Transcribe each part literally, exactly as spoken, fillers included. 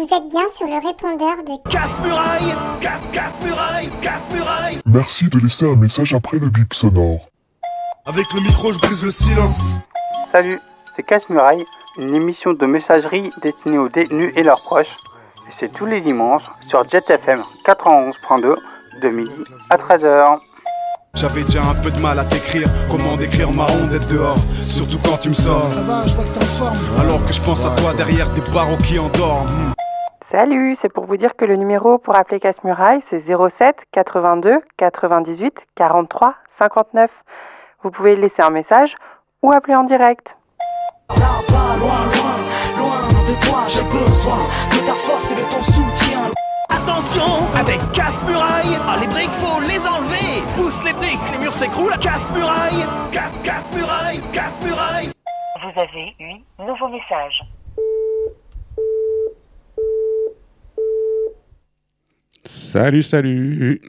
Vous êtes bien sur le répondeur de Casse-Murailles, Casse, Casse-Murailles, Casse-Murailles. Merci de laisser un message après le bip sonore. Avec le micro, je brise le silence. Salut, c'est Casse-Murailles, une émission de messagerie destinée aux détenus et leurs proches. Et c'est tous les dimanches sur JetFM quatre-vingt-onze point deux de midi à treize heures. J'avais déjà un peu de mal à t'écrire, comment décrire ma honte d'être dehors, surtout quand tu me sors. Ça va, je vois que t'es en forme. Alors que je pense à toi derrière tes barreaux qui endorment. Salut, c'est pour vous dire que le numéro pour appeler Casse-Murailles, c'est zéro sept quatre-vingt-deux quatre-vingt-dix-huit quarante-trois cinquante-neuf. Vous pouvez laisser un message ou appeler en direct. Là-bas, loin, loin, loin de toi, j'ai besoin de ta force et de ton soutien. Attention, avec Casse-Murailles, ah, les briques, faut les enlever. Pousse les briques, les murs s'écroulent. Casse-Murailles, casse, Casse-Murailles, Casse-Murailles. Vous avez huit nouveaux messages. Salut, salut,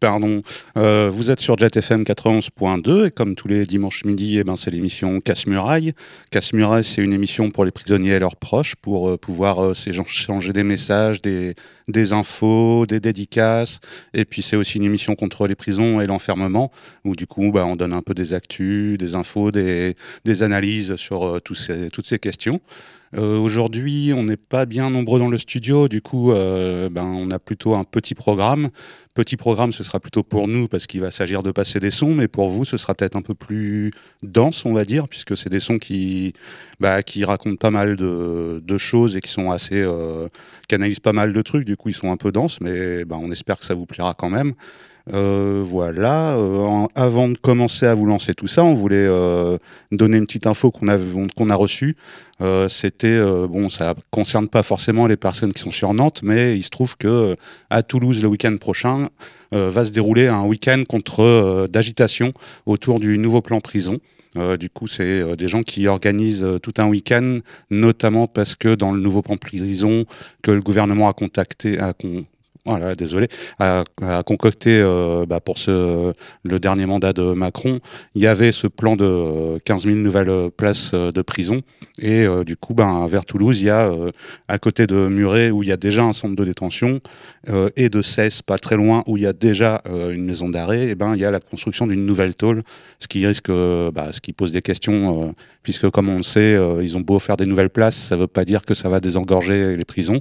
pardon, euh, vous êtes sur JetFM quatre-vingt-onze point deux et comme tous les dimanches midi, eh ben, c'est l'émission Casse-Murailles. Casse-Murailles, c'est une émission pour les prisonniers et leurs proches, pour euh, pouvoir euh, changer des messages, des, des infos, des dédicaces. Et puis c'est aussi une émission contre les prisons et l'enfermement, où du coup, bah, on donne un peu des actus, des infos, des, des analyses sur euh, tous ces, toutes ces questions. Euh, aujourd'hui, on n'est pas bien nombreux dans le studio, du coup, euh, ben, on a plutôt un petit programme. Petit programme, ce sera plutôt pour nous, parce qu'il va s'agir de passer des sons, mais pour vous, ce sera peut-être un peu plus dense, on va dire, puisque c'est des sons qui, bah, qui racontent pas mal de, de choses et qui sont assez, euh, qui analysent pas mal de trucs, du coup, ils sont un peu denses, mais bah, on espère que ça vous plaira quand même. Euh, voilà, euh, en, avant de commencer à vous lancer tout ça, on voulait euh, donner une petite info qu'on a, qu'on a reçue. Euh, c'était, euh, bon, ça concerne pas forcément les personnes qui sont sur Nantes, mais il se trouve que euh, à Toulouse, le week-end prochain, euh, va se dérouler un week-end contre euh, d'agitation autour du nouveau plan prison. Euh, du coup, c'est euh, des gens qui organisent euh, tout un week-end, notamment parce que dans le nouveau plan prison que le gouvernement a contacté, a con Voilà, désolé, à, à concocter euh, bah pour ce, euh, le dernier mandat de Macron, il y avait ce plan de euh, quinze mille nouvelles places euh, de prison. Et euh, du coup, ben, vers Toulouse, il y a, euh, à côté de Muret, où il y a déjà un centre de détention, euh, et de Cesse, pas très loin, où il y a déjà euh, une maison d'arrêt, et ben, il y a la construction d'une nouvelle tôle, ce qui risque, euh, bah, ce qui pose des questions, euh, puisque comme on le sait, euh, ils ont beau faire des nouvelles places, ça ne veut pas dire que ça va désengorger les prisons.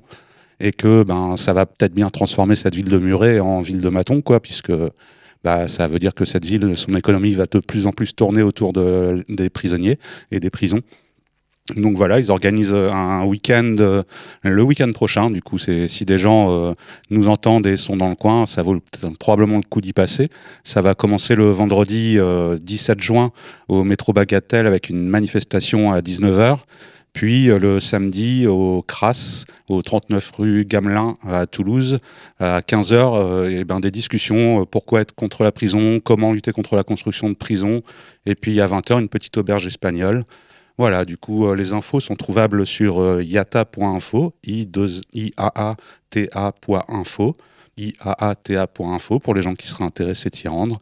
Et que ben, ça va peut-être bien transformer cette ville de Muret en ville de Maton, quoi, puisque bah, ça veut dire que cette ville, son économie va de plus en plus tourner autour de, des prisonniers et des prisons. Donc voilà, ils organisent un week-end, euh, le week-end prochain. Du coup, c'est, si des gens euh, nous entendent et sont dans le coin, ça vaut probablement le coup d'y passer. Ça va commencer le vendredi euh, dix-sept juin au métro Bagatelle avec une manifestation à dix-neuf heures. Puis le samedi au C R A S, au trente-neuf rue Gamelin à Toulouse, à quinze heures, euh, et ben des discussions, euh, pourquoi être contre la prison, comment lutter contre la construction de prisons, et puis à vingt heures, une petite auberge espagnole. Voilà, du coup, euh, les infos sont trouvables sur euh, iata point info, i a a t a point info, i a a t a point info, pour les gens qui seraient intéressés d'y rendre.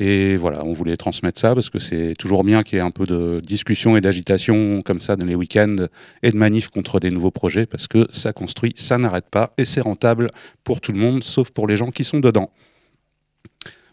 Et voilà, on voulait transmettre ça parce que c'est toujours bien qu'il y ait un peu de discussion et d'agitation comme ça dans les week-ends et de manifs contre des nouveaux projets parce que ça construit, ça n'arrête pas et c'est rentable pour tout le monde, sauf pour les gens qui sont dedans.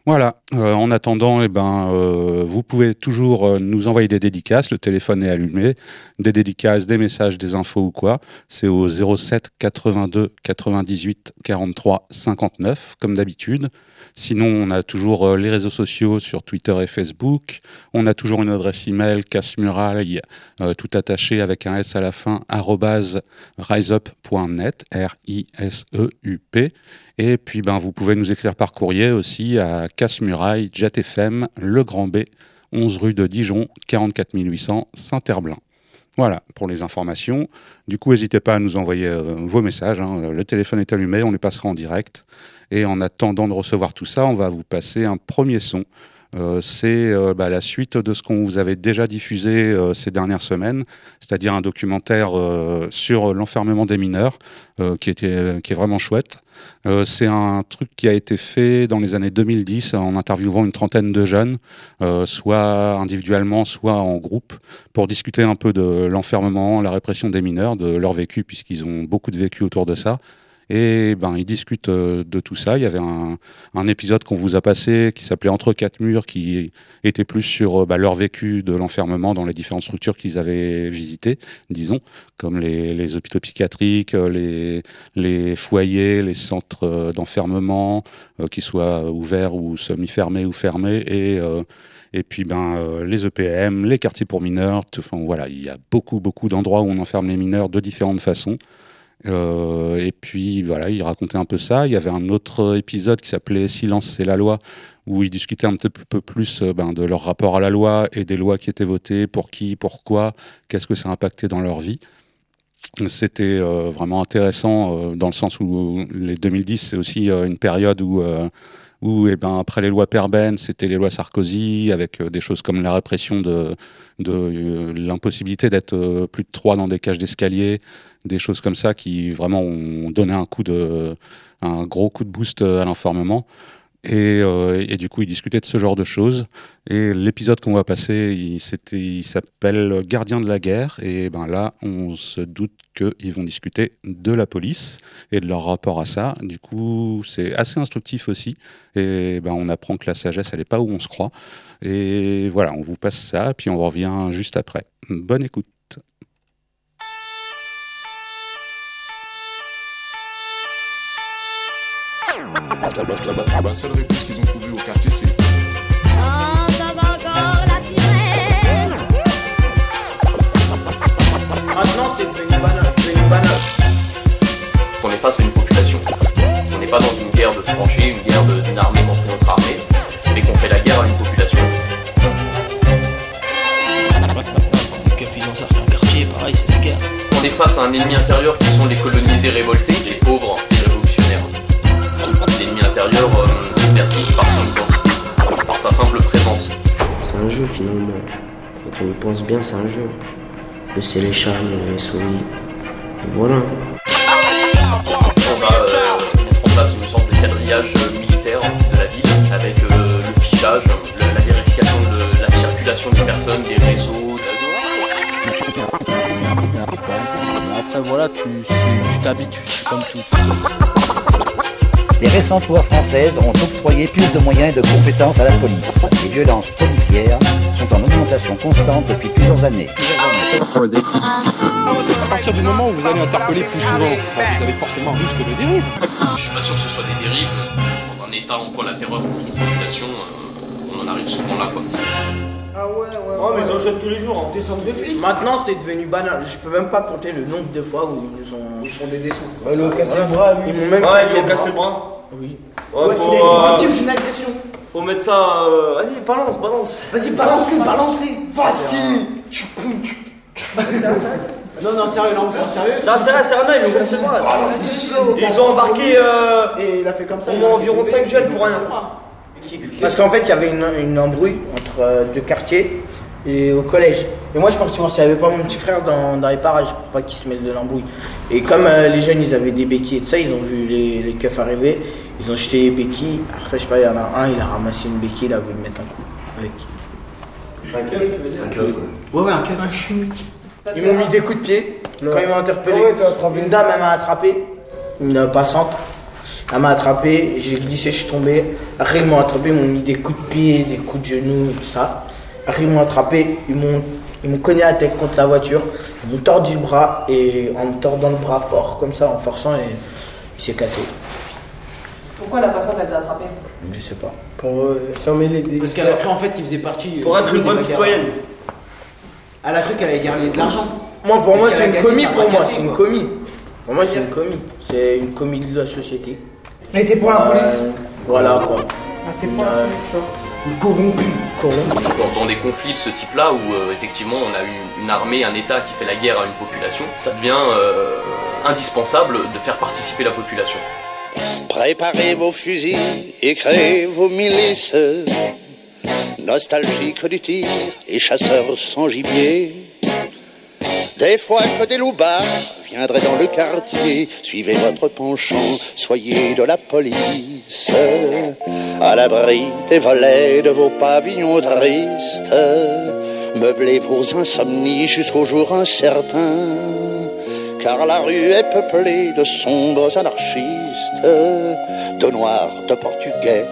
Voilà, euh, en attendant, eh ben, euh, vous pouvez toujours euh, nous envoyer des dédicaces, le téléphone est allumé, des dédicaces, des messages, des infos ou quoi, c'est au zéro sept quatre-vingt-deux quatre-vingt-dix-huit quarante-trois cinquante-neuf, comme d'habitude. Sinon, on a toujours euh, les réseaux sociaux sur Twitter et Facebook, on a toujours une adresse email, casse-murailles, euh, tout attaché avec un S à la fin, arrobase riseup point net, R I S E U P. Et puis, ben, vous pouvez nous écrire par courrier aussi à Casse-Murailles, JetFM, Le Grand B, onze rue de Dijon, quarante-quatre mille huit cents, Saint-Herblain. Voilà pour les informations. Du coup, n'hésitez pas à nous envoyer euh, vos messages, hein. Le téléphone est allumé, on les passera en direct. Et en attendant de recevoir tout ça, on va vous passer un premier son Euh, c'est euh, bah, la suite de ce qu'on vous avait déjà diffusé euh, ces dernières semaines, c'est-à-dire un documentaire euh, sur l'enfermement des mineurs, euh, qui était, qui est vraiment chouette. Euh, c'est un truc qui a été fait dans les années deux mille dix en interviewant une trentaine de jeunes, euh, soit individuellement, soit en groupe, pour discuter un peu de l'enfermement, la répression des mineurs, de leur vécu, puisqu'ils ont beaucoup de vécu autour de ça. Et ben, ils discutent euh, de tout ça. Il y avait un, un épisode qu'on vous a passé qui s'appelait « Entre quatre murs », qui était plus sur euh, bah, leur vécu de l'enfermement dans les différentes structures qu'ils avaient visitées, disons, comme les, les hôpitaux psychiatriques, les, les foyers, les centres euh, d'enfermement, euh, qu'ils soient ouverts ou semi-fermés ou fermés, et, euh, et puis ben, euh, les E P M, les quartiers pour mineurs. Enfin, voilà, il y a beaucoup, beaucoup d'endroits où on enferme les mineurs de différentes façons. Euh, et puis voilà, il racontait un peu ça. Il y avait un autre épisode qui s'appelait « Silence, c'est la loi », où ils discutaient un petit peu plus ben, de leur rapport à la loi et des lois qui étaient votées, pour qui, pourquoi, qu'est-ce que ça a impacté dans leur vie. C'était euh, vraiment intéressant euh, dans le sens où les deux mille dix, c'est aussi euh, une période où... Euh, où eh ben, après les lois Perben, c'était les lois Sarkozy, avec euh, des choses comme la répression de, de euh, l'impossibilité d'être euh, plus de trois dans des cages d'escalier, des choses comme ça qui vraiment ont donné un, coup de, un gros coup de boost à l'enfermement. Et, euh, et du coup, ils discutaient de ce genre de choses. Et l'épisode qu'on va passer, il, c'était, il s'appelle « Gardien de la guerre ». Et ben là, on se doute qu'ils vont discuter de la police et de leur rapport à ça. Du coup, c'est assez instructif aussi. Et ben, on apprend que la sagesse, elle n'est pas où on se croit. Et voilà, on vous passe ça, puis on revient juste après. Bonne écoute. La basse, la seule réponse qu'ils ont trouvée au quartier, c'est ah, ça va encore la sirène. Maintenant, c'est une banane, c'est une banane. On est face à une population. On n'est pas dans une guerre de tranchées, une guerre de, d'une armée contre notre armée, mais qu'on fait la guerre à une population. Un quartier, pareil, c'est la guerre. On est face à un ennemi intérieur qui sont les colonisés révoltés, les pauvres, les révolutionnaires. L'ennemi intérieur euh, se persiste par son identité, par sa simple présence. C'est un jeu finalement, quand on y pense bien c'est un jeu. Et c'est les charmes, les souris, et voilà. On va euh, mettre en place une sorte de quadrillage militaire de la ville, avec euh, le fichage, le, la vérification de la circulation des personnes, des réseaux, de... Après voilà, tu, tu t'habitues, c'est comme tout. Les récentes lois françaises ont octroyé plus de moyens et de compétences à la police. Les violences policières sont en augmentation constante depuis plusieurs années. À partir du moment où vous allez interpeller plus souvent, vous avez forcément risque de dérive. Je suis pas sûr que ce soit des dérives. Dans un État, on voit la terreur contre une population, on en arrive souvent là, quoi. Ah ouais, ouais, ouais. Oh, mais ils en jettent tous les jours en descendant les flics. Maintenant, c'est devenu banal. Je peux même pas compter le nombre de fois où ils nous ont, ils font des dessous. Bah, ils m'ont cassé le bras, lui. Ils m'ont même ah, ils m'ont cassé le bras. Oui. Ouais, ouais faut, tu l'as euh... victime d'une agression. Faut mettre ça. Euh... Allez, balance, balance. Vas-y, balance-les, balance-les. Facile. Tu Non, non, sérieux, non, sérieux. Non, c'est vrai, c'est vrai, ils m'ont cassé le bras. Ils ont embarqué. Et il a fait comme ça. Ils ont environ cinq jeunes pour rien. Parce qu'en fait, il y avait une, une embrouille entre euh, deux quartiers et au collège. Et moi, je partais voir s'il n'y avait pas mon petit frère dans, dans les parages pour pas qu'il se mêle de l'embrouille. Et comme euh, les jeunes, ils avaient des béquilles et tout ça, ils ont vu les, les keufs arriver, ils ont jeté les béquilles. Après, je sais pas, il y en a un, il a ramassé une béquille, il a voulu mettre un coup avec. Un keuf, tu veux dire ? Un keuf, ouais. Ouais, ouais, un keuf. Un chimique. Ils m'ont mis des coups de pied non. Quand ils m'ont interpellé. Oh, ouais, une dame, elle m'a attrapé, une passante. Elle m'a attrapé, j'ai glissé, je suis tombé. Après, ils m'ont attrapé, ils m'ont mis des coups de pied, des coups de genoux, tout ça. Après, ils m'ont attrapé, ils m'ont, ils m'ont cogné la tête contre la voiture, ils m'ont tordu le bras, et en me tordant le bras fort, comme ça, en forçant, et il s'est cassé. Pourquoi la patiente, elle t'a attrapé ? Je sais pas. Pour euh, s'en mêler des. Parce qu'elle a cru en fait qu'il faisait partie. Euh, Pour être une bonne citoyenne. Elle a cru qu'elle allait gagner de l'argent. Moi, pour Parce moi, c'est une commis, pour moi, c'est une commis. Pour moi, c'est une commis. C'est une commis de la société. Elle était pour la police. Euh, voilà quoi. Elle était pour la police. Corrompue. Corrompue. Dans des conflits de ce type-là, où euh, effectivement on a une, une armée, un État qui fait la guerre à une population, ça devient euh, indispensable de faire participer la population. Préparez vos fusils et créez vos milices. nostalgique du tir et chasseur sans gibier. Des fois que des loupards viendraient dans le quartier, suivez votre penchant, soyez de la police, à l'abri des volets de vos pavillons tristes, meublez vos insomnies jusqu'au jour incertain, car la rue est peuplée de sombres anarchistes, de noirs, de portugais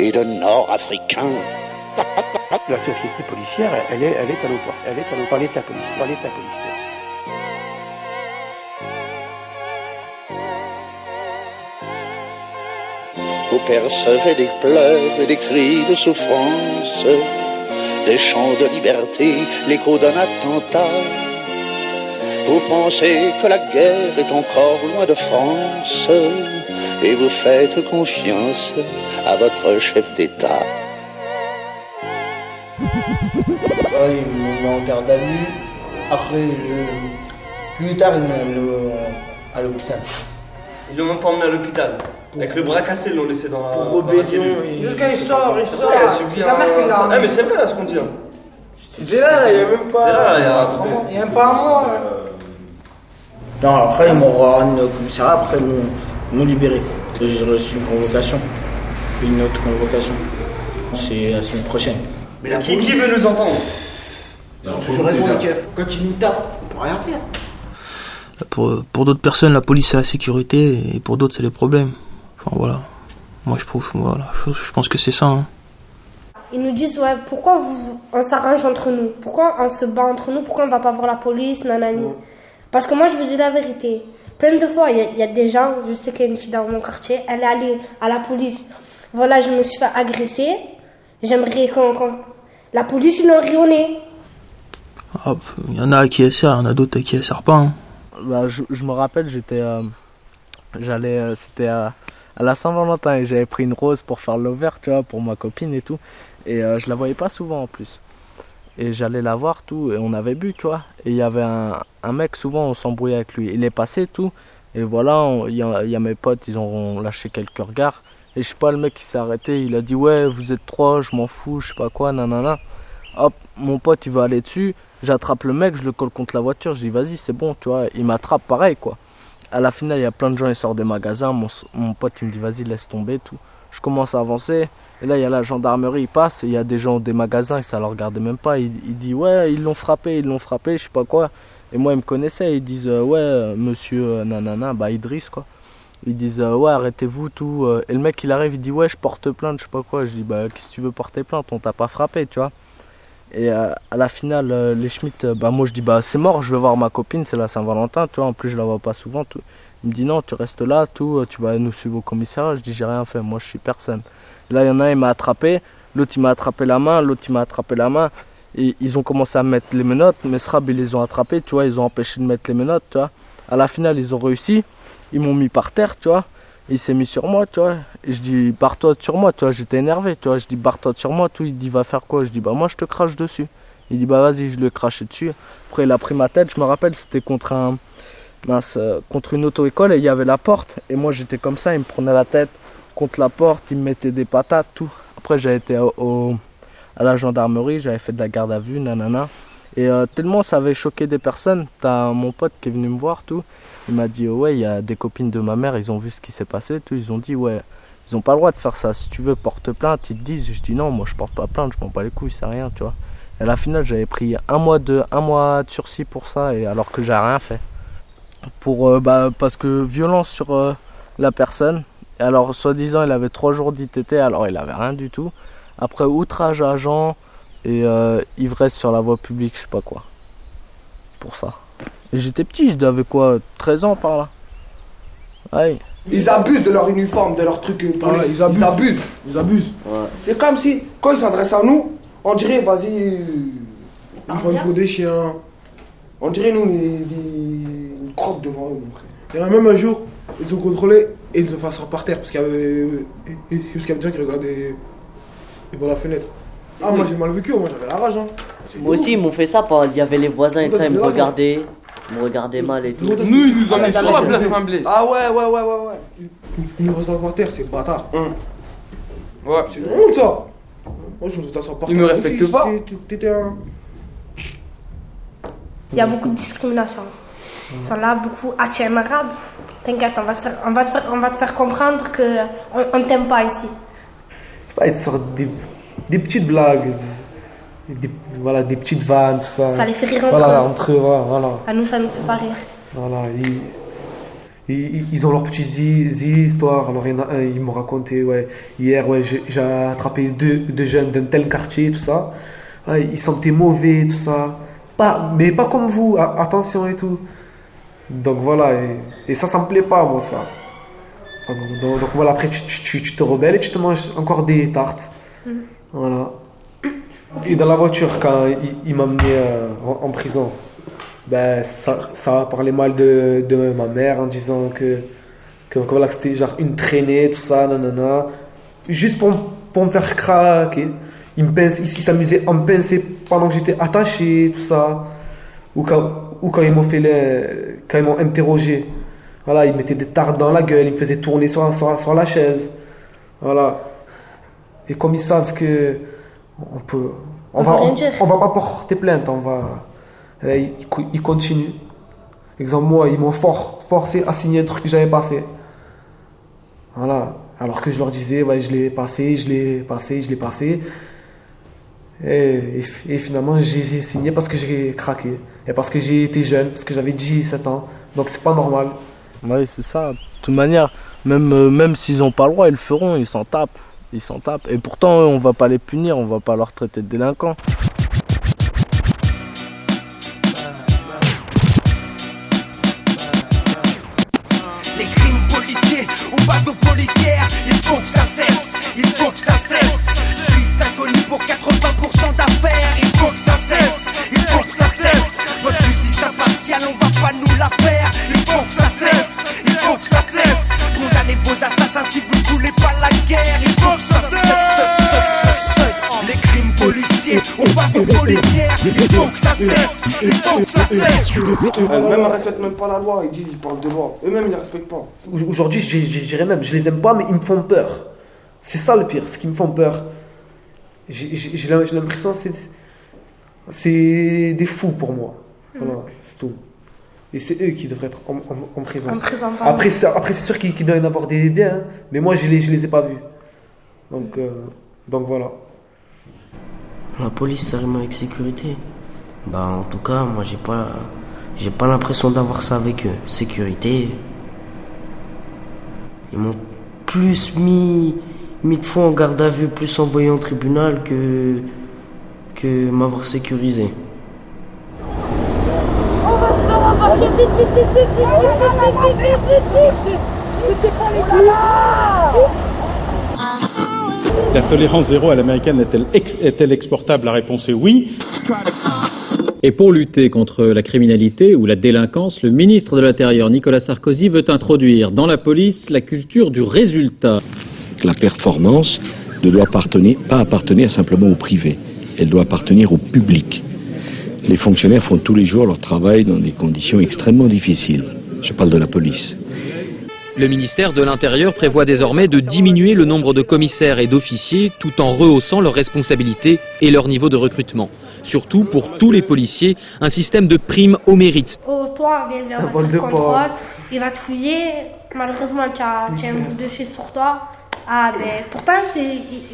et de nord-africains. La société policière, elle est, elle est à l'eau, elle est à l'eau, par l'état policier, par l'état policier. Vous percevez des pleurs et des cris de souffrance, des chants de liberté, l'écho d'un attentat. Vous pensez que la guerre est encore loin de France, et vous faites confiance à votre chef d'État. Ouais, il me met en garde à vue. Après, je... plus tard, il me met à l'hôpital. Ils l'ont même pas emmené à l'hôpital. Pour avec le bras cassé, ils l'ont laissé dans la. Pour rébellion. Jusqu'à il sort, il sort. C'est sa mère qui l'a emmené. Ah, mais c'est vrai là ce qu'on dit. C'était là, il n'y a même pas. C'était là, il y a un trente. Il n'y a même pas un mois. Euh... Non, après, ils m'ont ramené au commissariat, après, ils m'ont libéré. J'ai reçu une convocation. Une autre convocation. C'est la semaine prochaine. Mais la qui, police... qui veut nous entendre? Ils ont toujours raison les keufs. Quand ils nous tapent, on peut rien faire. Pour, pour d'autres personnes, la police c'est la sécurité et pour d'autres c'est les problèmes. Enfin voilà. Moi je trouve, voilà, je, je pense que c'est ça. Hein. Ils nous disent ouais, pourquoi vous, on s'arrange entre nous? Pourquoi on se bat entre nous? Pourquoi on va pas voir la police, nanani? Ouais. Parce que moi je vous dis la vérité. Plein de fois, il y, y a des gens, je sais qu'il y a une fille dans mon quartier, elle est allée à la police. Voilà, je me suis fait agresser. J'aimerais qu'on... qu'on... La police, ils l'ont ri au nez. Il y en a qui essayent, il y en a d'autres qui essayent pas. Hein. Bah, je, je me rappelle, j'étais... Euh, j'allais... Euh, c'était à, à la Saint-Valentin et j'avais pris une rose pour faire l'over, tu vois, pour ma copine et tout. Et euh, je la voyais pas souvent en plus. Et j'allais la voir, tout, et on avait bu, tu vois. Et il y avait un, un mec, souvent, on s'embrouillait avec lui. Il est passé, tout. Et voilà, il y a, y a mes potes, ils ont lâché quelques regards. Et je sais pas, le mec qui s'est arrêté, il a dit ouais vous êtes trois, je m'en fous, je sais pas quoi, nanana. Hop, mon pote il va aller dessus, j'attrape le mec, je le colle contre la voiture, je dis vas-y c'est bon, tu vois, il m'attrape pareil quoi. À la finale il y a plein de gens, ils sortent des magasins, mon, mon pote il me dit vas-y laisse tomber, tout. Je commence à avancer, et là il y a la gendarmerie, il passe, il y a des gens des magasins, et ça le regardait même pas, il, il dit ouais ils l'ont frappé, ils l'ont frappé, je sais pas quoi. Et moi ils me connaissaient, ils disent ouais monsieur nanana, bah Idriss quoi. Ils disent euh, ouais arrêtez-vous tout euh, et le mec il arrive il dit ouais je porte plainte je sais pas quoi, je dis bah qu'est-ce que tu veux porter plainte, on t'a pas frappé tu vois. Et euh, à la finale euh, les Schmitt euh, bah moi je dis bah c'est mort, je vais voir ma copine, c'est la Saint-Valentin tu vois, en plus je la vois pas souvent tout. Il me dit non tu restes là tout, euh, tu vas nous suivre au commissariat, je dis j'ai rien fait, moi je suis personne. Et là il y en a un il m'a attrapé, l'autre il m'a attrapé la main, l'autre il m'a attrapé la main et ils ont commencé à mettre les menottes, mais Srab ils les ont attrapés tu vois, ils ont empêché de mettre les menottes tu vois. À la finale ils ont réussi. Ils m'ont mis par terre, tu vois, et il s'est mis sur moi, tu vois, et je dis barre-toi sur moi, tu vois, j'étais énervé, tu vois, je dis barre-toi sur moi, tout, il dit va faire quoi, je dis bah moi je te crache dessus, il dit bah vas-y je le crache dessus, après il a pris ma tête, je me rappelle c'était contre un, mince, contre une auto-école et il y avait la porte, et moi j'étais comme ça, il me prenait la tête contre la porte, il me mettait des patates, tout, après j'avais été au, au, à la gendarmerie, j'avais fait de la garde à vue, nanana. Et euh, tellement ça avait choqué des personnes, t'as mon pote qui est venu me voir, tout, il m'a dit oh ouais, il y a des copines de ma mère, ils ont vu ce qui s'est passé, tout, ils ont dit ouais, ils ont pas le droit de faire ça, si tu veux porte plainte, ils te disent, je dis non, moi je porte pas plainte, je m'en bats les couilles, c'est rien, tu vois. Et à la finale, j'avais pris un mois de, un mois de sursis pour ça, et alors que j'avais rien fait. Pour, euh, bah, parce que violence sur euh, la personne, et alors soi-disant il avait trois jours d'I T T, alors il avait rien du tout, après outrage à agent, et euh, ivresse sur la voie publique, je sais pas quoi, pour ça. Et j'étais petit, j'avais quoi, treize ans par là. Ouais. Ils abusent de leur uniforme, de leur truc, ah ouais, ils abusent. Ils abusent. Ils abusent. Ouais. C'est comme si, quand ils s'adressent à nous, on dirait, vas-y, on prend pour des chiens. On dirait, nous, ils croquent devant eux. Donc. Il y en a même un jour, ils ont contrôlé et ils ont fait asseoir par terre, parce qu'il y avait, parce qu'il y avait des gens qui regardaient par la fenêtre. Ah moi j'ai mal vécu, moi j'avais la rage hein. Moi aussi ils m'ont fait ça, il y avait les voisins et tout ça, ils me regardaient, ils me regardaient mal et tout. Nous ils nous ont mis sur la place assemblée. Ah ouais ouais ouais ouais ouais. Ils nous restent par terre, c'est bâtard. Ouais. C'est une honte ça. Moi, je me tasse en partant. Ils me respectent aussi, pas. T'étais un... Il y a beaucoup de discrimination. Ils sont là, beaucoup. Ah, tu es un arabe? T'inquiète, on va te faire, on va te faire, on va te faire comprendre qu'on ne t'aime pas ici. Je sais pas, ils sortent des, des petites blagues, des, voilà, des petites vannes, tout ça. Ça les fait rire entre voilà, eux. Entre eux voilà, voilà. À nous, ça ne nous fait pas rire. Voilà, ils... Ils ont leurs petites histoires. Alors, il y en a un, ils m'ont raconté ouais, hier, ouais, j'ai, j'ai attrapé deux, deux jeunes d'un tel quartier, tout ça. Ouais, ils sentaient mauvais, tout ça. Pas, mais pas comme vous, a- attention et tout. Donc voilà, et, et ça, ça me plaît pas, moi, ça. Donc, donc voilà, après, tu, tu, tu te rebelles et tu te manges encore des tartes. Mmh. Voilà. Et dans la voiture, quand il, il m'a amené euh, en, en prison. Ben, ça, ça parlait mal de, de ma mère en disant que, que, que, voilà, que c'était genre une traînée, tout ça, nanana. Juste pour, pour me faire craquer. Il me pince, il, il s'amusait à me pincer pendant que j'étais attaché, tout ça. Ou quand, ou quand ils m'ont fait les, quand ils m'ont interrogé. Voilà, ils mettaient des tartes dans la gueule, ils me faisaient tourner sur, sur, sur la chaise. Voilà. Et comme ils savent que on peut, on, on va, on, on va pas porter plainte, on va. Là, ils il continuent. Exemple, moi, ils m'ont for, forcé à signer un truc que je n'avais pas fait. Voilà. Alors que je leur disais, ouais, je ne l'ai pas fait, je ne l'ai pas fait, je ne l'ai pas fait. Et, et, et finalement, j'ai, j'ai signé parce que j'ai craqué. Et parce que j'ai été jeune, parce que j'avais dix-sept ans. Donc, ce n'est pas normal. Oui, c'est ça. De toute manière, même, même s'ils n'ont pas le droit, ils le feront, ils s'en tapent. Ils s'en tapent. Et pourtant, on ne va pas les punir, on ne va pas leur traiter de délinquants. Il faut que ça cesse, il faut que ça cesse. Je suis inconnu pour quatre-vingts pour cent d'affaires. Il faut que ça cesse, il faut que ça cesse. Votre justice impartiale, on va pas nous la faire. Il faut que ça cesse, il faut que ça cesse. Condamnez vos assassins si vous ne voulez pas la guerre. Il faut que ça cesse. Les crimes policiers, on va aux policières. Il faut que ça cesse, il faut que ça cesse. Eux-mêmes ne respectent même pas la loi, ils disent, ils parlent de loi. Eux-mêmes ils ne respectent pas. Aujourd'hui, je dirais même, je les aime pas, mais ils me font peur. C'est ça le pire, ce qui me font peur. J'ai, j'ai, j'ai l'impression que c'est, c'est des fous pour moi. Voilà, mmh. C'est tout. Et c'est eux qui devraient être en, en, en prison. En prison après, c'est, après, c'est sûr qu'ils, qu'ils doivent en avoir des biens, hein, mais moi, je les, je les ai pas vus. Donc, euh, donc voilà. La police, ça rime avec sécurité. Bah, en tout cas, moi, j'ai pas, j'ai pas l'impression d'avoir ça avec eux. Sécurité. Ils m'ont plus mis, mis de fois en garde à vue, plus envoyé au tribunal que, que m'avoir sécurisé. On va se faire embarquer, vite, vite, vite, vite, vite, vite, vite, vite, vite, c'était pas les coups. La tolérance zéro à l'américaine est-elle, ex- est-elle exportable? La réponse est oui. Et pour lutter contre la criminalité ou la délinquance, le ministre de l'Intérieur, Nicolas Sarkozy, veut introduire dans la police la culture du résultat. La performance ne doit appartenir, pas appartenir simplement au privé, elle doit appartenir au public. Les fonctionnaires font tous les jours leur travail dans des conditions extrêmement difficiles. Je parle de la police. Le ministère de l'Intérieur prévoit désormais de diminuer le nombre de commissaires et d'officiers tout en rehaussant leurs responsabilités et leur niveau de recrutement. Surtout pour tous les policiers, un système de primes au mérite. Oh, toi, viens vers le contrôle, port. Il va te fouiller. Malheureusement, tu as un bout de fil sur toi. Ah, ben pourtant,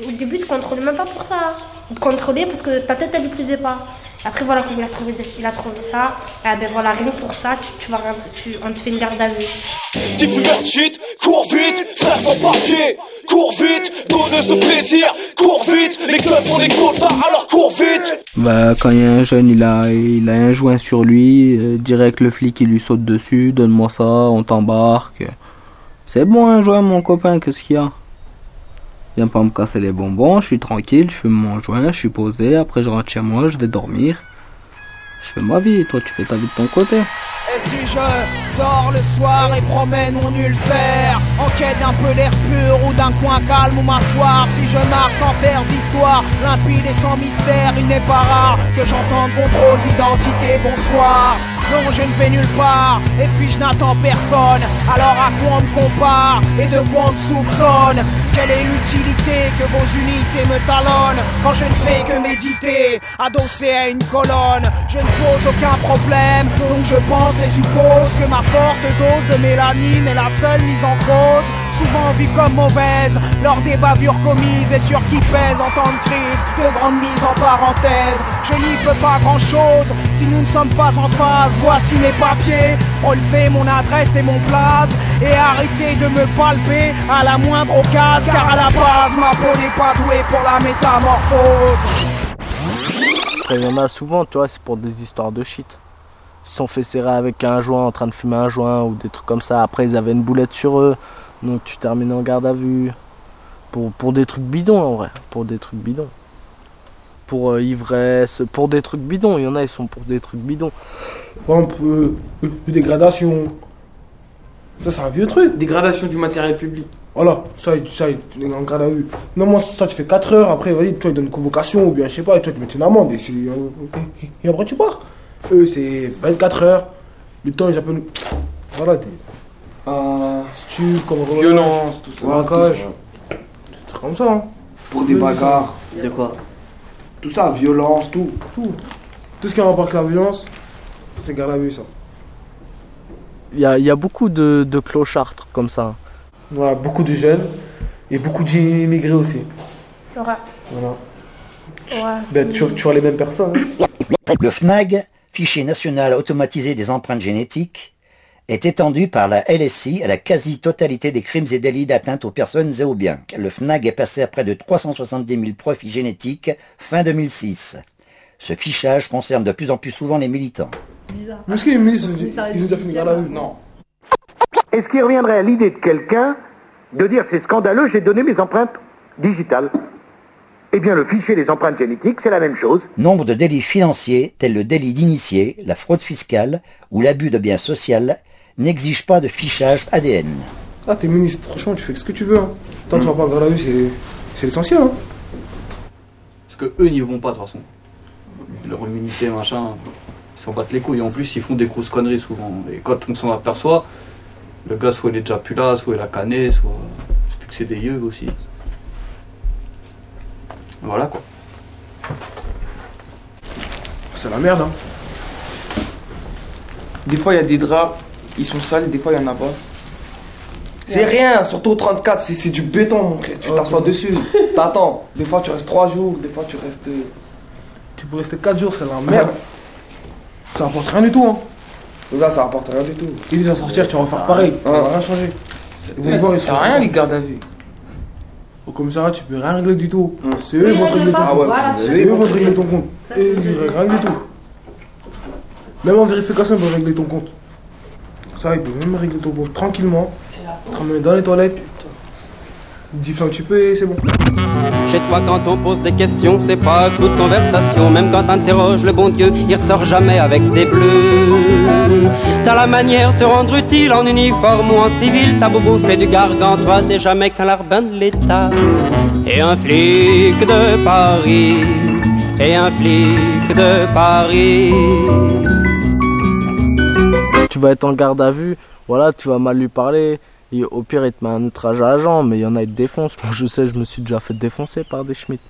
au début, tu ne contrôlais même pas pour ça. Tu contrôlais parce que ta tête, elle ne plaisait pas. Après, voilà comment il a trouvé, il a trouvé ça. Ah ben voilà, rien pour ça, tu, tu vas rentrer, tu, on te fait une garde à vue. T'es fumeur de shit, cours vite, frère sans papier. Cours vite, donneuse de plaisir. Cours vite, les clubs font les quotas, alors cours vite. Bah, quand il y a un jeune, il a, il a un joint sur lui. Euh, direct, le flic, il lui saute dessus. Donne-moi ça, on t'embarque. C'est bon, un joint, mon copain, qu'est-ce qu'il y a? Viens pas me casser les bonbons, je suis tranquille, je fume mon joint, je suis posé, après je rentre chez moi, je vais dormir. Je fais ma vie, toi tu fais ta vie de ton côté. Et si je sors le soir et promène mon ulcère, en quête d'un peu d'air pur ou d'un coin calme où m'asseoir, si je marche sans faire d'histoire, limpide et sans mystère, il n'est pas rare que j'entende contrôle d'identité, bonsoir. Non, je ne vais nulle part, et puis je n'attends personne. Alors à quoi on me compare, et de quoi on me soupçonne? Quelle est l'utilité que vos unités me talonnent, quand je ne fais que méditer, adossé à une colonne? Je ne pose aucun problème, donc je pense et suppose que ma forte dose de mélanine est la seule mise en cause, souvent vue comme mauvaise, lors des bavures commises et sur qui pèse en temps de crise, de grandes mises en parenthèse. Je n'y peux pas grand chose, si nous ne sommes pas en phase, voici mes papiers, relevez mon adresse et mon blaze, et arrêtez de me palper à la moindre occasion, car à la base ma peau n'est pas douée pour la métamorphose. Il y en a souvent, tu vois, c'est pour des histoires de shit. Ils se sont fait serrer avec un joint, en train de fumer un joint, ou des trucs comme ça. Après, ils avaient une boulette sur eux, donc tu termines en garde à vue. Pour, pour des trucs bidons, en vrai. Pour des trucs bidons. Pour euh, ivresse, pour des trucs bidons. Il y en a, ils sont pour des trucs bidons. Par exemple, euh, dégradation. Ça, c'est un vieux truc. Dégradation du matériel public. Voilà, ça, ça en garde à vue. Non, moi, ça, tu fais quatre heures. Après, vas-y, toi, ils donnent une convocation, ou bien, je sais pas, et toi, tu mets une amende. Et, euh, et après, tu pars. Eux, c'est vingt-quatre heures, le temps, ils appellent... Voilà, des... Euh... Stup, comme... Violence, tout ça. Braquage. Des trucs comme ça, hein. Pour des bagarres. De quoi? Tout ça, violence, tout. Tout. Tout ce qui a rapport avec la violence, c'est garde à vue, ça. Il y a, y a beaucoup de, de clochards comme ça. Voilà, beaucoup de jeunes, et beaucoup d'immigrés aussi. Laura. Voilà. Tu, ouais. Ben, tu, tu vois les mêmes personnes. Le F N A E G, fichier national automatisé des empreintes génétiques, est étendu par la L S I à la quasi-totalité des crimes et délits d'atteinte aux personnes et aux biens. Le F N A E G est passé à près de trois cent soixante-dix mille profils génétiques fin deux mille six. Ce fichage concerne de plus en plus souvent les militants. Bizarre. Mais est-ce qu'ils ont déjà fini la rue? Non. Est-ce qu'il reviendrait à l'idée de quelqu'un de dire c'est scandaleux, j'ai donné mes empreintes digitales? Eh bien, le fichier des empreintes génétiques, c'est la même chose. Nombre de délits financiers, tels le délit d'initié, la fraude fiscale ou l'abus de biens sociaux, n'exigent pas de fichage A D N. Ah, t'es ministre, franchement, tu fais ce que tu veux. Hein. Tant que tu vas pas en garde à vue, c'est, c'est l'essentiel. Hein. Parce que eux n'y vont pas, de toute façon. Leur immunité, machin, ils s'en battent les couilles. Et en plus, ils font des grosses conneries, souvent. Et quand on s'en aperçoit, le gars, soit il est déjà plus là, soit il a canné, soit... C'est plus que c'est des yeux, aussi. Voilà quoi. C'est la merde, hein. Des fois il y a des draps, ils sont sales, des fois il y en a pas. C'est ouais. Rien, surtout au trente-quatre, c'est, c'est du béton, tu oh, t'assois dessus, t'attends. Des fois tu restes trois jours, des fois tu restes... Tu peux rester quatre jours, c'est la merde. Ça rapporte rien du tout, hein. Les gars, ça rapporte rien du tout. Ils vont sortir, ouais, tu vas en faire pareil, ça va rien changer. Ça va rien les gardes à vue. Au commissariat, tu peux rien régler du tout. Mmh. C'est eux qui vont régler ton compte. Ah ouais. Voilà, c'est, c'est eux qui vont régler ton compte. Eux, ils règlent rien du tout. Même en vérification, ils vont régler ton compte. Ça, ils peuvent même régler ton compte tranquillement. Comme dans les toilettes. Dis un petit peu et c'est bon. Chez toi, quand on pose des questions, c'est pas clou de conversation. Même quand t'interroges le bon Dieu, il ressort jamais avec des bleus. T'as la manière de te rendre utile en uniforme ou en civil. T'as beau bouffer du gargantua, t'es jamais qu'un larbin de l'État. Et un flic de Paris, et un flic de Paris. Tu vas être en garde à vue, voilà, tu vas mal lui parler. Et au pire, il te met un outrage à agent, mais il y en a, ils te défoncent. Moi, je sais, je me suis déjà fait défoncer par des schmitts.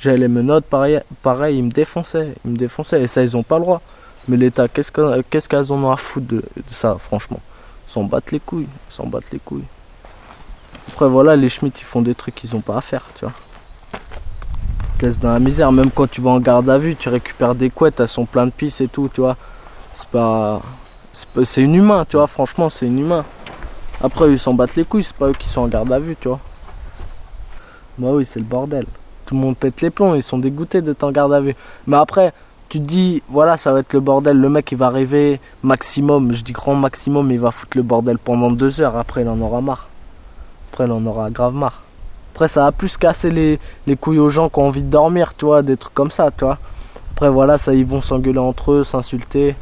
J'avais les menottes, pareil, pareil, ils me défonçaient, ils me défonçaient, et ça, ils ont pas le droit. Mais l'État, qu'est-ce, que, qu'est-ce qu'elles ont à foutre de, de ça, franchement? Ils s'en battent les couilles, ils s'en battent les couilles. Après, voilà, les schmitts, ils font des trucs qu'ils ont pas à faire, tu vois. Ils te laissent dans la misère, même quand tu vas en garde à vue, tu récupères des couettes, elles sont pleines de pisse et tout, tu vois. C'est pas... C'est, pas, c'est inhumain, tu vois, franchement, c'est inhumain. Après, ils s'en battent les couilles, c'est pas eux qui sont en garde à vue, tu vois. Bah oui, c'est le bordel. Tout le monde pète les plombs, ils sont dégoûtés d'être en garde à vue. Mais après, tu te dis, voilà, ça va être le bordel. Le mec, il va rêver maximum, je dis grand maximum, il va foutre le bordel pendant deux heures. Après, il en aura marre. Après, il en aura grave marre. Après, ça va plus casser les, les couilles aux gens qui ont envie de dormir, tu vois, des trucs comme ça, tu vois. Après, voilà, ça, ils vont s'engueuler entre eux, s'insulter.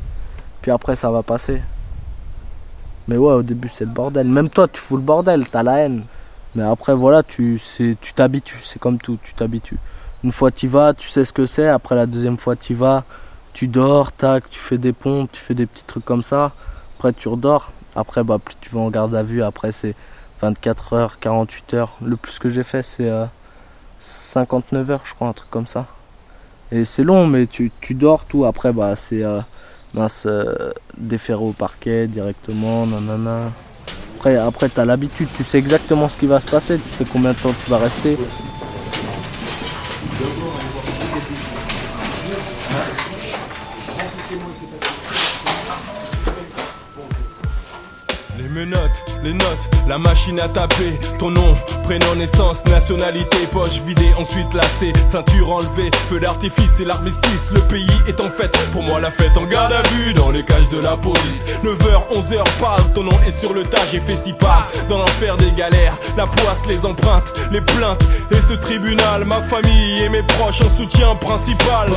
Puis après, ça va passer. Mais ouais, au début, c'est le bordel. Même toi, tu fous le bordel, t'as la haine. Mais après, voilà, tu, c'est, tu t'habitues, c'est comme tout, tu t'habitues. Une fois, t'y vas, tu sais ce que c'est. Après, la deuxième fois, t'y vas, tu dors, tac, tu fais des pompes, tu fais des petits trucs comme ça, après tu redors, après bah, plus tu vas en garde à vue, après c'est vingt-quatre heures, quarante-huit heures, le plus que j'ai fait c'est euh, cinquante-neuf heures je crois, un truc comme ça. Et c'est long mais tu, tu dors tout, après bah c'est euh, mince, euh, déféré au parquet directement, nanana. Après, après tu as l'habitude, tu sais exactement ce qui va se passer, tu sais combien de temps tu vas rester. Les menottes, les notes, la machine à taper, ton nom, prénom, naissance, nationalité, poche vidée, ensuite lacée, ceinture enlevée, feu d'artifice et l'armistice, le pays est en fête, pour moi la fête en garde à vue, dans les cages de la police, neuf heures, onze heures passe, ton nom est sur le tas, j'ai fait six pas, dans l'enfer des galères, la poisse, les empreintes, les plaintes, et ce tribunal, ma famille et mes proches en soutien principal,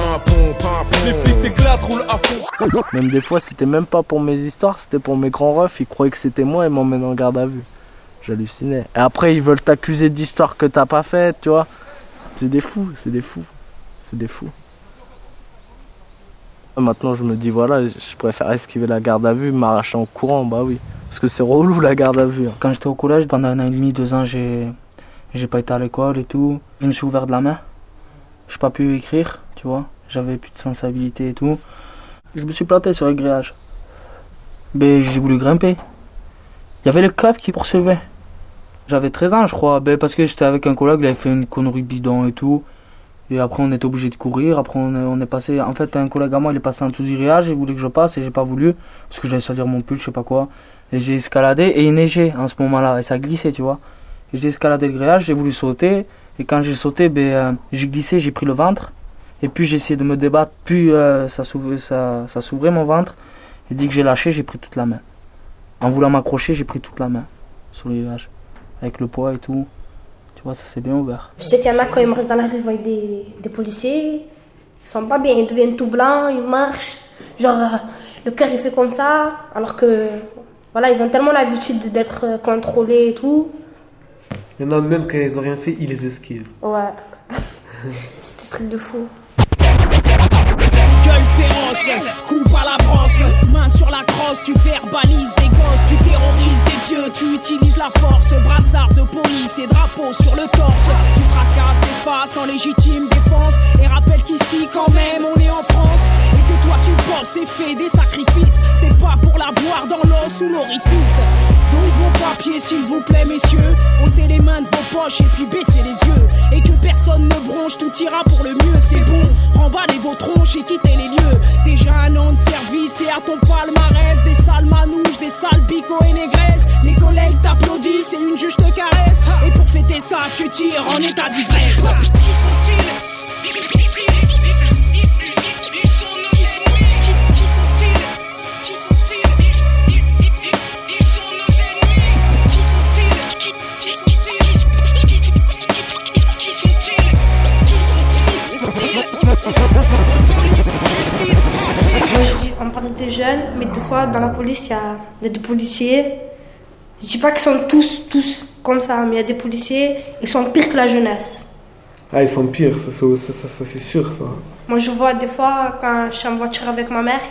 les flics éclatent, roulent à fond. Même des fois c'était même pas pour mes histoires, c'était pour mes grands refs, ils croyaient que c'était moi, ils m'emmènent en garde à vue. J'hallucinais. Et après, ils veulent t'accuser d'histoires que t'as pas faites, tu vois. C'est des fous, c'est des fous, c'est des fous. Maintenant, je me dis, voilà, je préfère esquiver la garde à vue, m'arracher en courant, bah oui. Parce que c'est relou, la garde à vue. Quand j'étais au collège, pendant un an et demi, deux ans, j'ai, j'ai pas été à l'école et tout. Je me suis ouvert de la main. J'ai pas pu écrire, tu vois. J'avais plus de sensibilité et tout. Je me suis planté sur le grillage. Mais j'ai voulu grimper. Il y avait le caf qui poursuivait. J'avais treize ans je crois, ben parce que j'étais avec un collègue, il avait fait une connerie bidon et tout. Et après on était obligé de courir, après on est, on est passé... En fait un collègue à moi il est passé en dessous du grillage, il voulait que je passe et j'ai pas voulu. Parce que j'allais salir mon pull, je sais pas quoi. Et j'ai escaladé et il neigeait en ce moment-là, et ça glissait tu vois. Et j'ai escaladé le grillage, j'ai voulu sauter. Et quand j'ai sauté, ben euh, j'ai glissé, j'ai pris le ventre. Et puis j'ai essayé de me débattre, puis euh, ça, s'ouvrait, ça, ça s'ouvrait mon ventre. Et dès que j'ai lâché, j'ai pris toute la main. En voulant m'accrocher, j'ai pris toute la main sur les villages, avec le poids et tout. Tu vois, ça s'est bien ouvert. Je sais qu'il y en a quand ils marchent dans la rue avec des, des policiers, ils sont pas bien, ils deviennent tout blancs, ils marchent, genre le cœur il fait comme ça, alors que voilà, ils ont tellement l'habitude d'être contrôlés et tout. Il y en a même quand ils ont rien fait, ils les esquivent. Ouais, c'est des trucs de fou. Gueule féroce, coupe à la France, main sur la crosse, tu verbalises des gosses, tu terrorises des vieux, tu utilises la force, brassard de police et drapeau sur le torse, tu fracasses tes faces en légitime défense, et rappelle qu'ici quand même on est en France, et que toi tu bosses et fais des sacrifices, c'est pas pour l'avoir dans l'os ou l'orifice, donc vos papiers s'il vous plaît messieurs, ôtez les mains de vos poches et puis baissez les yeux, et que personne ne bronche, tout ira pour le mieux, c'est bon, remballez vos tronches et quittez les lieux. Déjà un an de service et à ton palmarès, des sales manouches, des sales bicots et négresses, les collègues t'applaudissent et une juge te caresse, et pour fêter ça tu tires en état d'ivresse. Qui sont-ils? Mais qui sont-ils? Ils sont nos ennemis. Qui sont-ils? Qui sont-ils? Ils sont nos ennemis. Qui sont-ils? Qui sont-ils? Qui sont-ils? Qui sont-ils? On parle de jeunes, mais des fois dans la police il y, y a des policiers. Je dis pas qu'ils sont tous, tous comme ça, mais il y a des policiers, ils sont pires que la jeunesse. Ah, ils sont pires, ça, ça, ça, ça c'est sûr ça. Moi je vois des fois quand je suis en voiture avec ma mère,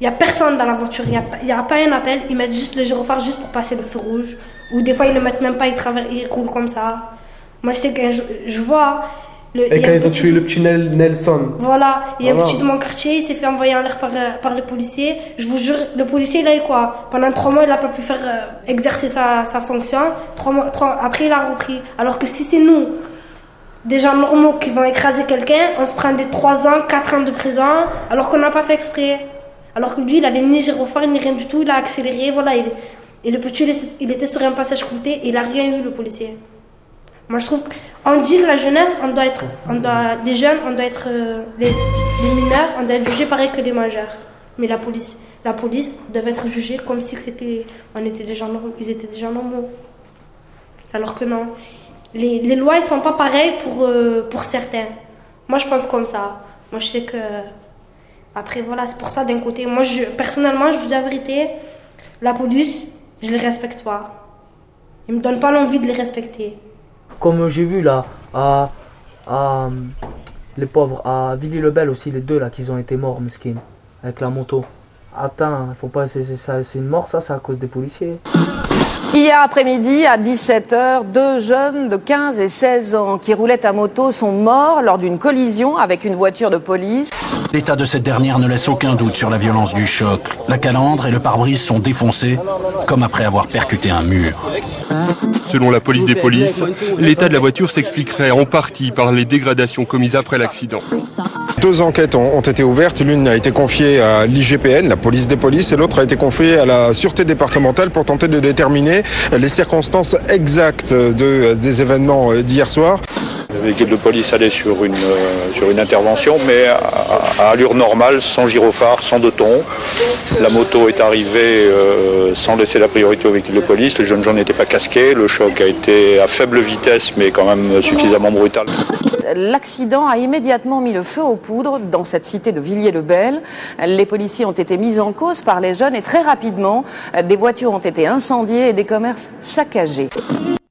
il y a personne dans la voiture, il n'y a, a pas un appel, ils mettent juste le gyrophare juste pour passer le feu rouge. Ou des fois ils ne le mettent même pas, ils traversent, ils roulent comme ça. Moi je sais que je, je vois. Le, et quand ils ont tué le petit Nelson. Voilà, il y a voilà. Un petit de mon quartier, il s'est fait envoyer en l'air par, par le policier. Je vous jure, le policier, il a eu quoi? Pendant trois mois, il n'a pas pu faire euh, exercer sa, sa fonction. Trois mois, trois, après, il a repris. Alors que si c'est nous, des gens normaux qui vont écraser quelqu'un, on se prend des trois ans, quatre ans de prison, alors qu'on n'a pas fait exprès. Alors que lui, il n'avait ni gyrophare, ni rien du tout, il a accéléré, voilà. Il, et le petit, il était sur un passage coupé, et il n'a rien eu, le policier. Moi je trouve qu'on dit que la jeunesse, on doit être, on doit, les jeunes, on doit être euh, les, les mineurs, on doit être jugés pareil que les majeurs. Mais la police, la police devait être jugée comme si c'était, on était des gens normaux, ils étaient des gens normaux. Alors que non, les, les lois elles sont pas pareilles pour euh, pour certains. Moi je pense comme ça. Moi je sais que après voilà c'est pour ça d'un côté. Moi je personnellement je vous dis la vérité, la police je les respecte pas. Ils me donnent pas l'envie de les respecter. Comme j'ai vu là, à, à, les pauvres, à Villiers-le-Bel aussi, les deux là qui ont été morts, mesquines, avec la moto. Attends, faut pas, c'est, c'est, c'est une mort ça, c'est à cause des policiers. Hier après-midi, à dix-sept heures, deux jeunes de quinze et seize ans qui roulaient à moto sont morts lors d'une collision avec une voiture de police. L'état de cette dernière ne laisse aucun doute sur la violence du choc. La calandre et le pare-brise sont défoncés, comme après avoir percuté un mur. Selon la police des polices, l'état de la voiture s'expliquerait en partie par les dégradations commises après l'accident. Deux enquêtes ont été ouvertes. L'une a été confiée à l'I G P N, la police des polices, et l'autre a été confiée à la Sûreté départementale pour tenter de déterminer les circonstances exactes de, des événements d'hier soir. L'équipe de police allait sur une, euh, sur une intervention, mais à, à allure normale, sans gyrophare, sans deux tons. La moto est arrivée euh, sans laisser la priorité aux véhicules de police. Les jeunes gens n'étaient pas casqués. Le choc a été à faible vitesse, mais quand même suffisamment brutal. L'accident a immédiatement mis le feu aux poudres dans cette cité de Villiers-le-Bel. Les policiers ont été mis en cause par les jeunes et très rapidement, des voitures ont été incendiées et des commerces saccagés.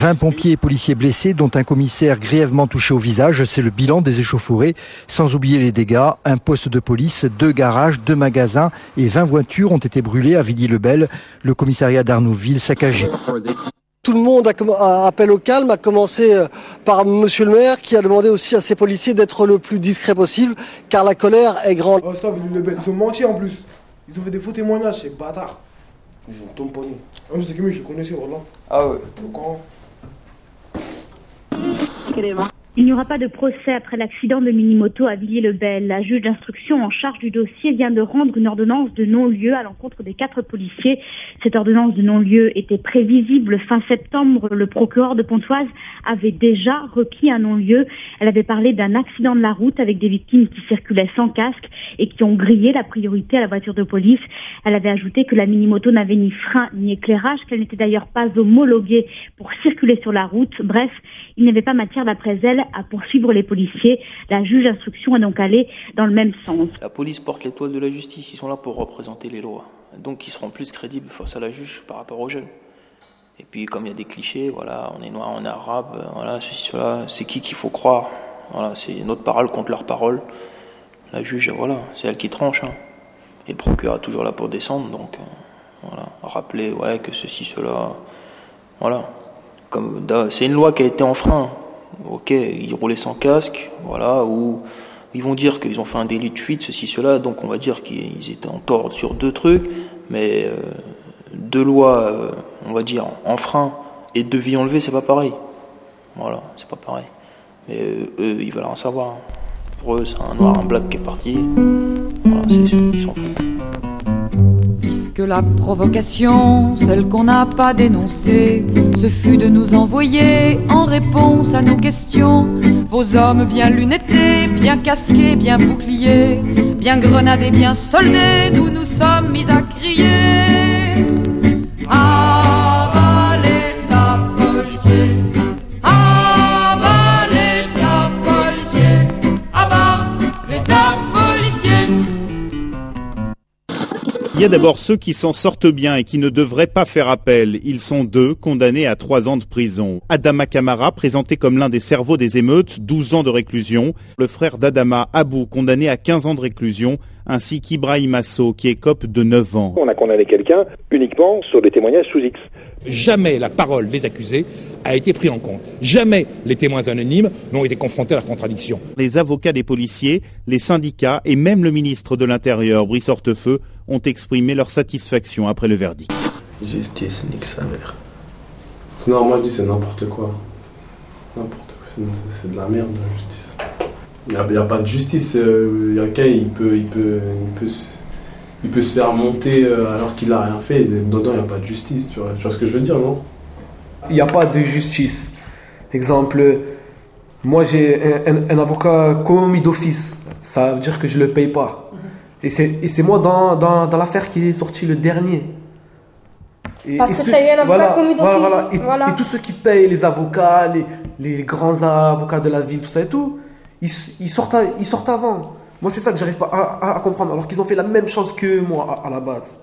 vingt pompiers et policiers blessés, dont un commissaire grièvement touché au visage. C'est le bilan des échauffourées. Sans oublier les dégâts, un poste de police, deux garages, deux magasins et vingt voitures ont été brûlées à Villiers-le-Bel. Le commissariat d'Arnouville saccagé. Tout le monde a appelé au calme, a commencé par monsieur le maire qui a demandé aussi à ses policiers d'être le plus discret possible car la colère est grande. Oh, ça, Villiers-le-Bel, ils ont menti en plus. Ils ont fait des faux témoignages, ces bâtards. Ils ont tamponné. Ah, mais c'est que moi, je les connaissais, Roland. Ah ouais. Il n'y aura pas de procès après l'accident de minimoto à Villiers-le-Bel. La juge d'instruction en charge du dossier vient de rendre une ordonnance de non-lieu à l'encontre des quatre policiers. Cette ordonnance de non-lieu était prévisible. Fin septembre, le procureur de Pontoise avait déjà requis un non-lieu. Elle avait parlé d'un accident de la route avec des victimes qui circulaient sans casque et qui ont grillé la priorité à la voiture de police. Elle avait ajouté que la minimoto n'avait ni frein ni éclairage, qu'elle n'était d'ailleurs pas homologuée pour circuler sur la route. Bref, il n'y avait pas matière d'après elle à poursuivre les policiers. La juge d'instruction est donc allée dans le même sens. La police porte l'étoile de la justice, ils sont là pour représenter les lois. Donc ils seront plus crédibles face à la juge par rapport aux jeunes. Et puis comme il y a des clichés, voilà, on est noir, on est arabe, voilà, ceci, cela, c'est qui qu'il faut croire. Voilà, c'est notre parole contre leur parole. La juge, voilà, c'est elle qui tranche. Hein. Et le procureur est toujours là pour descendre, donc voilà, rappeler ouais, que ceci, cela, voilà. Comme, c'est une loi qui a été enfreinte. Ok, ils roulaient sans casque, voilà, ou ils vont dire qu'ils ont fait un délit de fuite, ceci, cela, donc on va dire qu'ils étaient en tort sur deux trucs, mais euh, deux lois, euh, on va dire, en frein et deux vies enlevées, c'est pas pareil. Voilà, c'est pas pareil. Mais euh, eux, ils veulent rien savoir. Pour eux, c'est un noir, un black qui est parti. Voilà, c'est, c'est, ils s'en foutent. Puisque la provocation, celle qu'on n'a pas dénoncée, ce fut de nous envoyer en réponse à nos questions vos hommes bien lunettés, bien casqués, bien boucliers, bien grenadés, bien soldés. Nous nous sommes mis à crier avalez ta policier, avalez ta policier, avalez ta policier. Il y a d'abord ceux qui s'en sortent bien et qui ne devraient pas faire appel. Ils sont deux, condamnés à trois ans de prison. Adama Camara, présenté comme l'un des cerveaux des émeutes, douze ans de réclusion. Le frère d'Adama, Abou, condamné à quinze ans de réclusion, ainsi qu'Ibrahim Asso, qui écope de neuf ans. On a condamné quelqu'un uniquement sur des témoignages sous X. Jamais la parole des accusés a été prise en compte. Jamais les témoins anonymes n'ont été confrontés à la contradiction. Les avocats des policiers, les syndicats et même le ministre de l'Intérieur, Brice Hortefeux, ont exprimé leur satisfaction après le verdict. Justice nique sa mère. Non, moi je dis c'est n'importe quoi. N'importe quoi, c'est de la merde la justice. Il n'y a, a pas de justice. Il y a quelqu'un, il peut, il, peut, il, peut, il peut se faire monter alors qu'il n'a rien fait. Dedans, il n'y a pas de justice. Tu vois, tu vois ce que je veux dire, non ? Il n'y a pas de justice. Exemple, moi j'ai un, un, un avocat commis d'office. Ça veut dire que je ne le paye pas. Et c'est, et c'est moi dans, dans, dans l'affaire qui est sorti le dernier. Et, Parce et que ceux, ça y est, l'avocat voilà, commis d'office. Voilà, voilà. Et, voilà. Et tous ceux qui payent, les avocats, les, les grands avocats de la ville, tout ça et tout, ils, ils, sortent, ils sortent avant. Moi, c'est ça que j'arrive pas à, à, à comprendre. Alors qu'ils ont fait la même chose que moi à, à la base.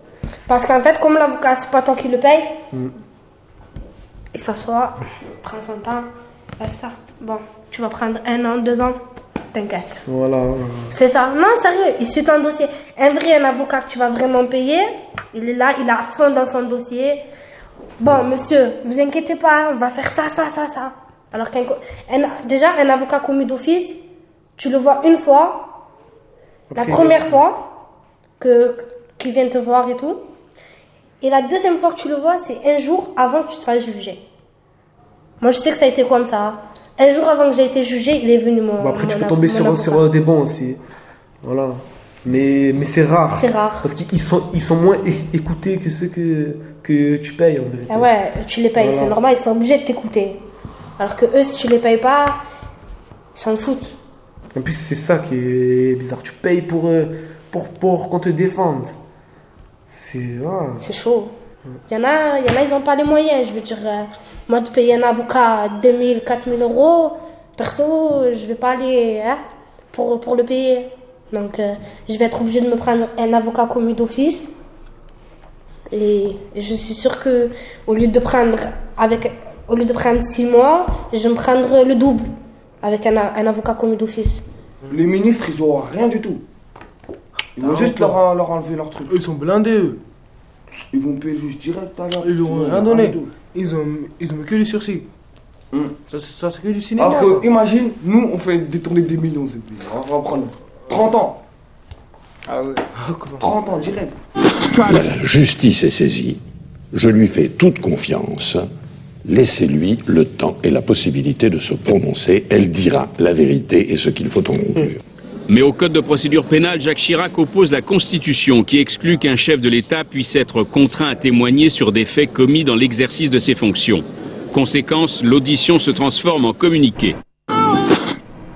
Parce qu'en fait, comme l'avocat, c'est pas toi qui le paye, mm. il s'assoit, prend son temps, bref ça. Bon, tu vas prendre un an, deux ans. t'inquiète. Voilà. Fais ça. Non, sérieux, il suit ton dossier. Un vrai un avocat que tu vas vraiment payer, il est là, il a à fond dans son dossier. Bon, monsieur, vous inquiétez pas, on va faire ça, ça, ça, ça. Alors qu'un un, déjà, un avocat commis d'office, tu le vois une fois, la première fois que, qu'il vient te voir et tout. Et la deuxième fois que tu le vois, c'est un jour avant que tu te fasses juger. Moi, je sais que ça a été comme ça. Un jour avant que j'ai été jugé, il est venu mon... Bah après, mon tu peux tomber sur, sur des bons aussi. Voilà. Mais, mais c'est rare. C'est rare. Parce qu'ils sont, ils sont moins é- écoutés que ceux que, que tu payes, en vérité. Ah ouais, tu les payes, voilà. C'est normal, ils sont obligés de t'écouter. Alors que eux, si tu les payes pas, ils s'en foutent. En plus, c'est ça qui est bizarre. Tu payes pour, pour, pour qu'on te défende. C'est... Ah. C'est chaud. Il y en a, il y en a, ils n'ont pas les moyens. Je veux dire, euh, moi, de payer un avocat deux mille, quatre mille euros, perso, je ne vais pas aller hein, pour, pour le payer. Donc, euh, je vais être obligée de me prendre un avocat commis d'office. Et je suis sûre qu'au lieu de prendre avec, au lieu de prendre six mois, je vais me prendre le double avec un, un avocat commis d'office. Les ministres, ils n'ont rien du tout. Ils vont juste leur, leur enlever leur truc. Ils sont blindés, eux. Ils vont payer juste direct à l'heure. Ils n'ont rien donné. Ils ont, ils ont que du sursis. Mmh. Ça, ça, c'est que du cinéma. Alors que, ça. Imagine, nous, on fait détourner des millions, c'est bizarre. On va prendre trente ans. Ah ouais. trente ans direct. La justice est saisie. Je lui fais toute confiance. Laissez-lui le temps et la possibilité de se prononcer. Elle dira la vérité et ce qu'il faut en conclure. Mmh. Mais au code de procédure pénale, Jacques Chirac oppose la Constitution qui exclut qu'un chef de l'État puisse être contraint à témoigner sur des faits commis dans l'exercice de ses fonctions. Conséquence, l'audition se transforme en communiqué.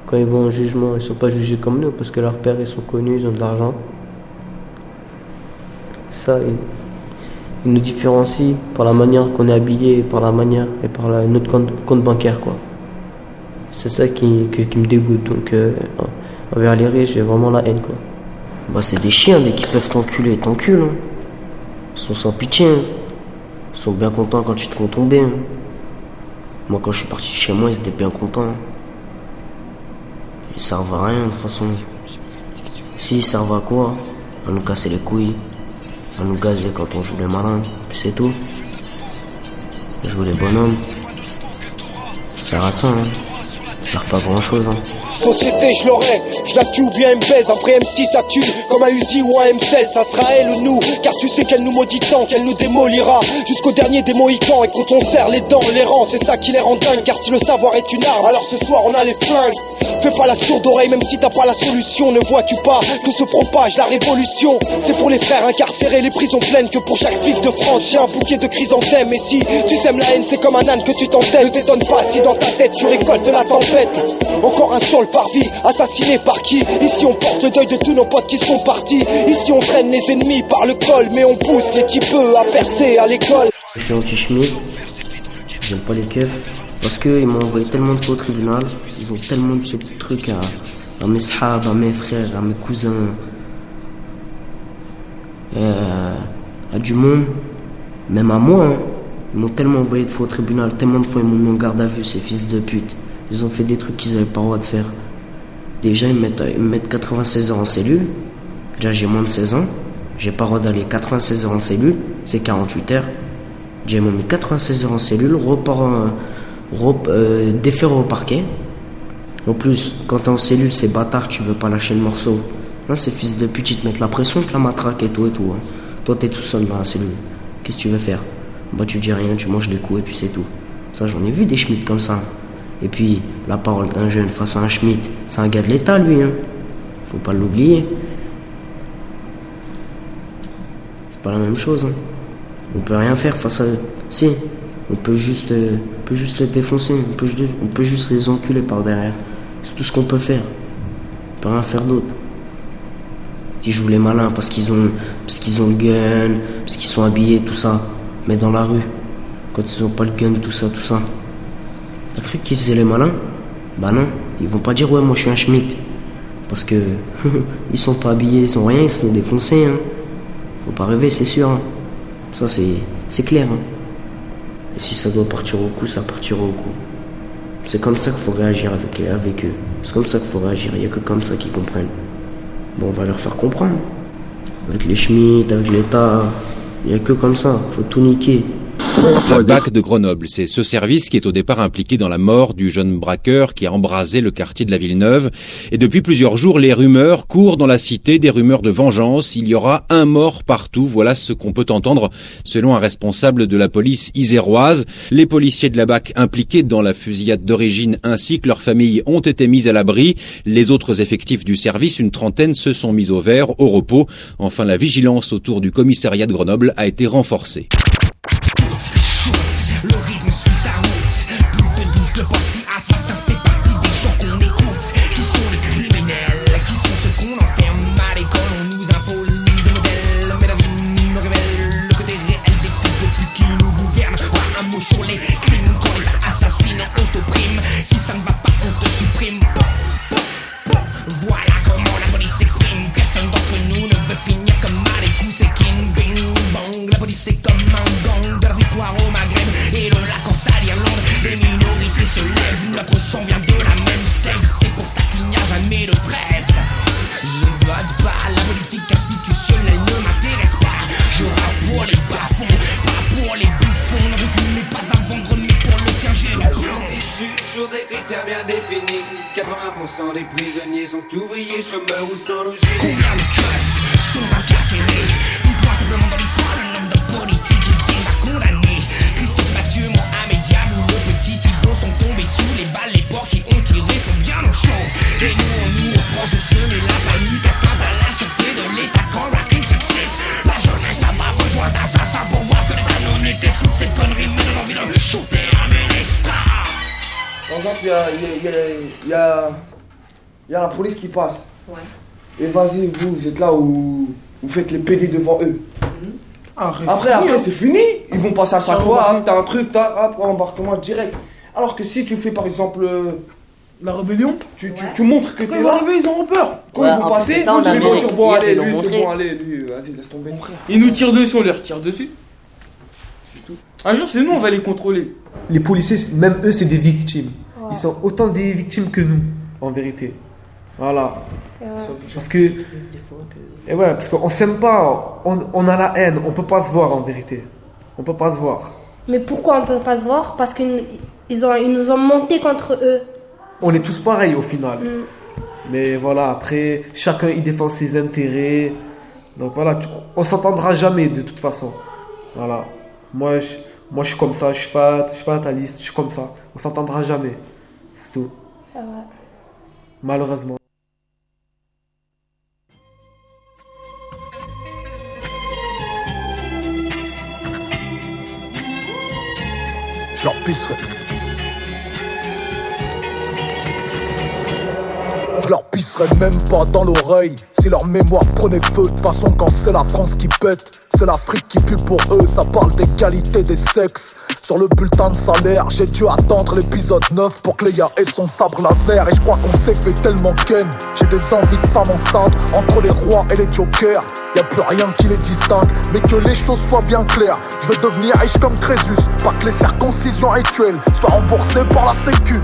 Quand ils vont en jugement, ils ne sont pas jugés comme nous parce que leurs pères, ils sont connus, ils ont de l'argent. Ça, ils, ils nous différencient par la manière qu'on est habillé, par la manière et par la, notre compte, compte bancaire, quoi. C'est ça qui, qui, qui me dégoûte, donc... Euh, envers les riches, j'ai vraiment la haine, quoi. Bah, c'est des chiens, dès qu'ils peuvent t'enculer, t'enculent. Hein. Ils sont sans pitié. Hein. Ils sont bien contents quand ils te font tomber. Hein. Moi, quand je suis parti chez moi, ils étaient bien contents. Hein. Ils servent à rien, de toute façon. Si, ils servent à quoi? À nous casser les couilles. À nous gazer quand on joue les malins. Puis c'est tout. Jouer les bonhommes. Ça sert à ça, hein. Ça sert pas grand-chose, hein. Société, je l'aurai, je la tue ou bien elle me baise. Après M six, ça tue comme un Uzi ou un M seize. Ça sera elle ou nous, car tu sais qu'elle nous maudit tant, qu'elle nous démolira jusqu'au dernier des Mohicans. Et quand on serre les dents, les rangs, c'est ça qui les rend dingues. Car si le savoir est une arme, alors ce soir on a les flingues. Fais pas la sourde oreille, même si t'as pas la solution. Ne vois-tu pas que se propage la révolution? C'est pour les frères incarcérés, les prisons pleines. Que pour chaque flic de France, j'ai un bouquet de chrysanthèmes. Et si tu sèmes la haine, c'est comme un âne que tu t'entêtes. Ne t'étonne pas si dans ta tête tu récoltes de la tempête. Encore un sol parvis, assassiné par qui? Ici on porte le deuil de tous nos potes qui sont partis. Ici on traîne les ennemis par le col, mais on pousse les types à percer à l'école. Je suis anti-chemise, j'aime pas les keufs, parce qu'ils m'ont envoyé tellement de fois au tribunal, ils ont tellement de trucs à, à mes sahab, à mes frères, à mes cousins, euh, à du monde, même à moi, hein. Ils m'ont tellement envoyé de fois au tribunal, tellement de fois ils m'ont mis en garde à vue, ces fils de pute. Ils ont fait des trucs qu'ils n'avaient pas le droit de faire. Déjà, ils me mettent, ils me mettent quatre-vingt-seize heures en cellule. Déjà, j'ai moins de seize ans. J'ai pas le droit d'aller quatre-vingt-seize heures en cellule. C'est quarante-huit heures. Déjà, ils m'ont mis quatre-vingt-seize heures en cellule. Report, rep, euh, déféré au parquet. En plus, quand t'es en cellule, c'est bâtard, tu veux pas lâcher le morceau. Là, ces fils de pute, ils te mettent la pression, te la matraque et tout et tout. Hein. Toi, t'es tout seul dans la cellule. Qu'est-ce que tu veux faire? Bah, tu dis rien, tu manges des coups et puis c'est tout. Ça, j'en ai vu des schmitts comme ça. Et puis, la parole d'un jeune face à un schmitt, c'est un gars de l'État, lui. Hein. Faut pas l'oublier. C'est pas la même chose. Hein. On peut rien faire face à eux. Si, on peut juste, euh, on peut juste les défoncer. On peut, on peut juste les enculer par derrière. C'est tout ce qu'on peut faire. On peut rien faire d'autre. Ils jouent les malins parce qu'ils ont, parce qu'ils ont le gun, parce qu'ils sont habillés, tout ça. Mais dans la rue, quand ils ont pas le gun, tout ça, tout ça. T'as cru qu'ils faisaient les malins? Bah non, ils vont pas dire ouais moi je suis un schmitt. Parce que ils sont pas habillés, ils sont rien, ils se font défoncer. Hein. Faut pas rêver, c'est sûr. Hein. Ça c'est, c'est clair. Hein. Et si ça doit partir au coup, ça partira au coup. C'est comme ça qu'il faut réagir avec, avec eux. C'est comme ça qu'il faut réagir. Il n'y a que comme ça qu'ils comprennent. Bon, on va leur faire comprendre. Avec les Schmitt, avec l'État, il n'y a que comme ça. Il faut tout niquer. La B A C de Grenoble, c'est ce service qui est au départ impliqué dans la mort du jeune braqueur qui a embrasé le quartier de la Villeneuve. Et depuis plusieurs jours, les rumeurs courent dans la cité, des rumeurs de vengeance. Il y aura un mort partout, voilà ce qu'on peut entendre selon un responsable de la police iséroise. Les policiers de la B A C impliqués dans la fusillade d'origine ainsi que leurs familles ont été mis à l'abri. Les autres effectifs du service, une trentaine, se sont mis au vert, au repos. Enfin, la vigilance autour du commissariat de Grenoble a été renforcée. Les prisonniers sont ouvriers, chômeurs ou sans logis. Combien de keufs sont incarcérés? Dites-moi simplement dans l'histoire un homme de politique est déjà condamné. Christophe Mathieu, Mohamed Diab ou le petit Thibault sont tombés sous les balles. Les porcs qui ont tiré sont bien au chaud. Et nous on nous reproche de semer la panique atteinte à la sûreté de l'État quand Rakim s'excite. La jeunesse n'a pas besoin d'assassins pour voir que l'État non était toutes ces conneries. Mais on a envie de shooter un ministre. Par exemple, il y a... Y a, y a, y a... Il y a la police qui passe. Ouais. Et vas-y, vous, vous êtes là où vous faites les P D devant eux. Mmh. Arrête, après, c'est après, c'est fini. Ils vont passer à chaque ça fois. Hein, t'as un truc, t'as hop, embarquement direct. Alors que si tu fais par exemple euh, la rébellion, tu, ouais. tu, tu montres que après, t'es là. Ils ont peur. Quand voilà, ils vont passer, ça, on tu les montres sur bon, allez, lui, c'est bon, allez, lui, vas-y, laisse tomber. Ils nous tirent dessus, on leur tire dessus. C'est tout. Un jour, c'est nous, on va les contrôler. Les policiers, même eux, c'est des victimes. Ouais. Ils sont autant des victimes que nous, en vérité. Voilà. Euh... Parce que. Et ouais, parce qu'on s'aime pas, on, on a la haine, on peut pas se voir en vérité. On peut pas se voir. Mais pourquoi on peut pas se voir? Parce qu'ils ils ont, ils nous ont monté contre eux. On est tous pareils au final. Mm. Mais voilà, après, chacun il défend ses intérêts. Donc voilà, on s'entendra jamais de toute façon. Voilà. Moi je, moi, je suis comme ça, je suis fat, je suis fataliste, je suis comme ça. On s'entendra jamais. C'est tout. Ah ouais. Malheureusement. Je leur pisserai. Je leur pisserai même pas dans l'oreille. Si leur mémoire prenait feu, de toute façon quand c'est la France qui pète, c'est l'Afrique qui pue pour eux. Ça parle des qualités des sexes. Sur le bulletin de salaire, j'ai dû attendre l'épisode neuf pour que Léa ait son sabre laser. Et je crois qu'on s'est fait tellement ken. J'ai des envies de femmes enceintes entre les rois et les jokers. Y'a plus rien qui les distingue, mais que les choses soient bien claires. Je veux devenir riche comme Crésus, pas que les circoncisions rituelles soient remboursées par la sécu.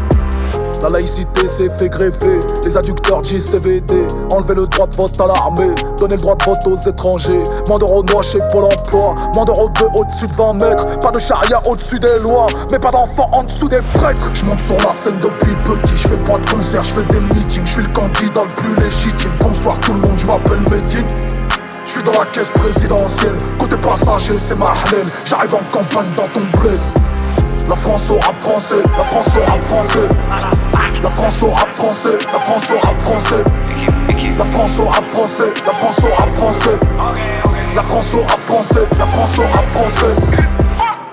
La laïcité s'est fait greffer, les adducteurs J C V D. Enlever le droit de vote à l'armée, donner le droit de vote aux étrangers. Moins d'euros noirs chez Pôle emploi, moins d'euros bleus au-dessus de vingt mètres. Pas de charia au-dessus des lois, mais pas d'enfants en dessous des prêtres. Je monte sur la scène depuis petit, je fais pas de concert, je fais des meetings. Je suis le candidat le plus légitime. Bonsoir tout le monde, je m'appelle Médine. Je suis dans la caisse présidentielle, côté passager c'est ma halène. J'arrive en campagne dans ton bled. La France au rap français, la France au rap français. La France au rap français, la France au rap français. La France au rap français, la France au rap français. La France au rap français, la France au rap français.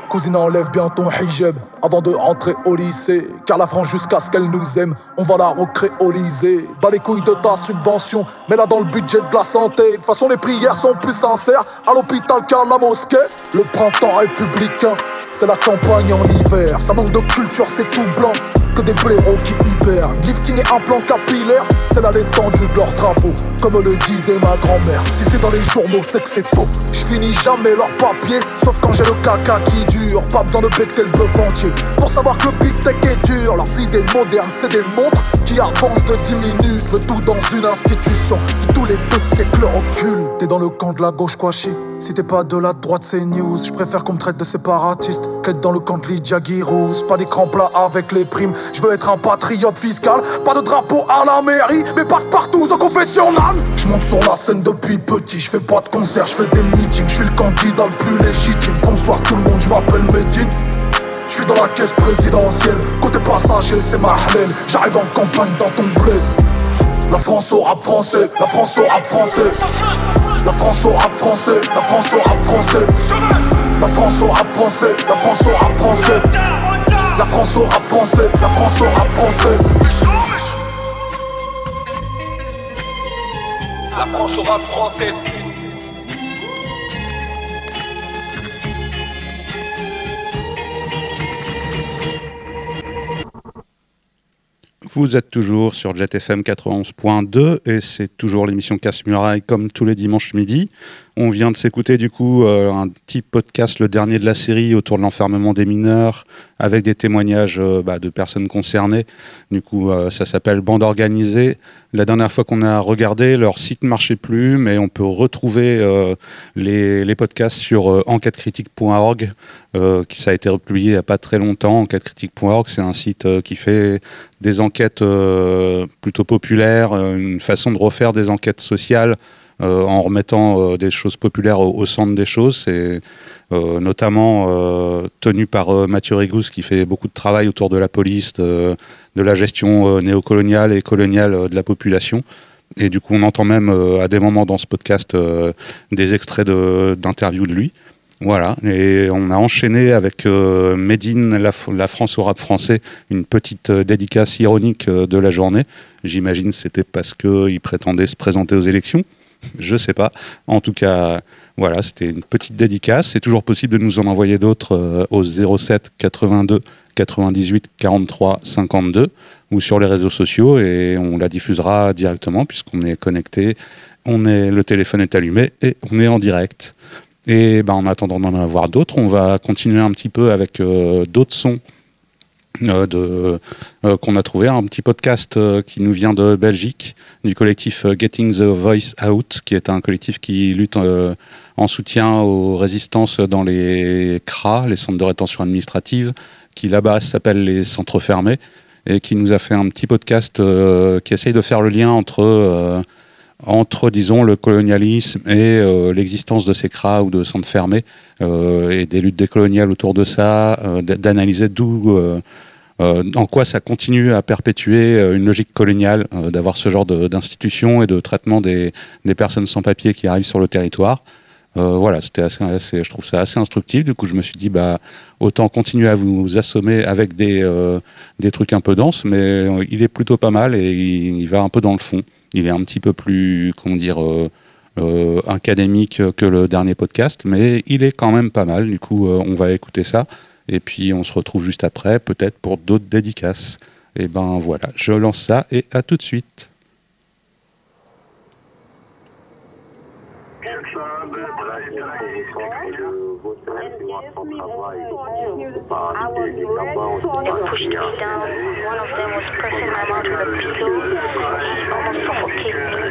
Cousine enlève bien ton hijab avant de rentrer au lycée. Car la France jusqu'à ce qu'elle nous aime, on va la recréoliser. Bas les couilles de ta subvention, mets-la dans le budget de la santé. De toute façon les prières sont plus sincères à l'hôpital qu'à la mosquée. Le printemps républicain, c'est la campagne en hiver. Ça manque de culture, c'est tout blanc. que des blaireaux qui hibernent. Lifting et implant capillaire, c'est là l'étendue de leurs travaux. Comme le disait ma grand-mère, si c'est dans les journaux, c'est que c'est faux. J'finis jamais leurs papiers, sauf quand j'ai le caca qui dure. Pas besoin de péter le bœuf entier pour savoir que le beefsteak est dur. Leurs idées modernes, c'est des montres qui avancent de dix minutes. Le tout dans une institution qui tous les deux siècles recule. T'es dans le camp de la gauche quachi. Si t'es pas de la droite, c'est news. J'préfère qu'on me traite de séparatiste qu'être dans le camp de Lydia Guirose. Pas des crans plats avec les primes. J'veux être un patriote fiscal. Pas de drapeau à la mairie, mais pas de partout au confessionnal. J'monte sur la scène depuis petit. J'fais pas de concert, j'fais des meetings. J'suis le candidat le plus légitime. Bonsoir tout le monde, j'm'appelle Médine. J'suis dans la caisse présidentielle. Côté passager, c'est ma halèle. J'arrive en campagne dans ton bled. La France au rap français. La France au rap français. La France au rap français, la France au rap français. La France au rap français, la France au rap français. La France au rap français, la France au rap français. La France au rap français. Vous êtes toujours sur JetFM quatre-vingt-onze point deux et c'est toujours l'émission Casse-Murailles comme tous les dimanches midi. On vient de s'écouter du coup euh, un petit podcast, le dernier de la série autour de l'enfermement des mineurs avec des témoignages euh, bah, de personnes concernées. Du coup euh, ça s'appelle Bande Organisée. La dernière fois qu'on a regardé, leur site ne marchait plus, mais on peut retrouver euh, les, les podcasts sur euh, enquête critique point org. Euh, qui, ça a été republié il n'y a pas très longtemps. enquête critique point org, c'est un site euh, qui fait des enquêtes euh, plutôt populaires, euh, une façon de refaire des enquêtes sociales euh, en remettant euh, des choses populaires au, au centre des choses. C'est euh, notamment euh, tenu par euh, Mathieu Rigousse qui fait beaucoup de travail autour de la police, de, de la gestion euh, néocoloniale et coloniale euh, de la population. Et du coup, on entend même euh, à des moments dans ce podcast euh, des extraits de, d'interviews de lui. Voilà, et on a enchaîné avec euh, Médine, la, la France au rap français, une petite euh, dédicace ironique euh, de la journée. J'imagine que c'était parce qu'il prétendait se présenter aux élections, je sais pas. En tout cas, voilà, c'était une petite dédicace. C'est toujours possible de nous en envoyer d'autres euh, au zéro sept quatre-vingt-deux quatre-vingt-dix-huit quarante-trois cinquante-deux ou sur les réseaux sociaux et on la diffusera directement puisqu'on est connecté, on est, le téléphone est allumé et on est en direct. Et ben, en attendant d'en avoir d'autres, on va continuer un petit peu avec euh, d'autres sons euh, de, euh, qu'on a trouvé. Un petit podcast euh, qui nous vient de Belgique, du collectif euh, Getting the Voice Out, qui est un collectif qui lutte euh, en soutien aux résistances dans les C R A, les centres de rétention administrative, qui là-bas s'appellent les centres fermés, et qui nous a fait un petit podcast euh, qui essaye de faire le lien entre... Euh, entre, disons, le colonialisme et euh, l'existence de ces C R A ou de centres fermés euh, et des luttes décoloniales autour de ça, euh, d'analyser d'où, euh, euh, en quoi ça continue à perpétuer une logique coloniale, euh, d'avoir ce genre de, d'institution et de traitement des, des personnes sans papier qui arrivent sur le territoire. Euh, voilà, c'était assez, assez, je trouve ça assez instructif. Du coup, je me suis dit, bah, autant continuer à vous assommer avec des, euh, des trucs un peu denses, mais il est plutôt pas mal et il, il va un peu dans le fond. Il est un petit peu plus, comment dire, euh, euh, académique que le dernier podcast, mais il est quand même pas mal. Du coup, euh, on va écouter ça et puis on se retrouve juste après, peut-être pour d'autres dédicaces. Et ben voilà, je lance ça et à tout de suite. I was raped and pushed me down. One of them was pressing my mouth with a pillow, almost suffocating me, and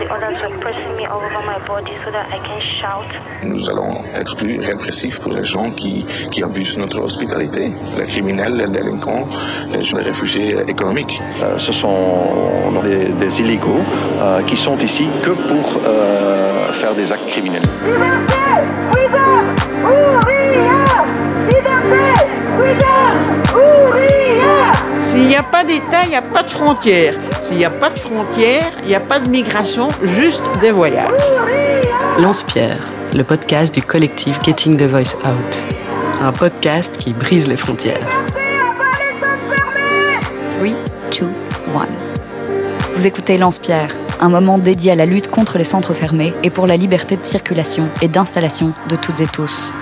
the others were pressing me all over my body so that I can shout. Nous allons être plus répressifs pour les gens qui, qui abusent de notre hospitalité, les criminels, les délinquants, les gens, les réfugiés économiques. Euh, ce sont des, des illégaux euh, qui sont ici que pour euh, faire des actes criminels. S'il n'y a pas d'État, il n'y a pas de frontières. S'il n'y a pas de frontières, il n'y a pas de migration, juste des voyages. Lance-Pierre, le podcast du collectif Getting the Voice Out. Un podcast qui brise les frontières. trois, deux, un. Vous écoutez Lance-Pierre, un moment dédié à la lutte contre les centres fermés et pour la liberté de circulation et d'installation de toutes et tous.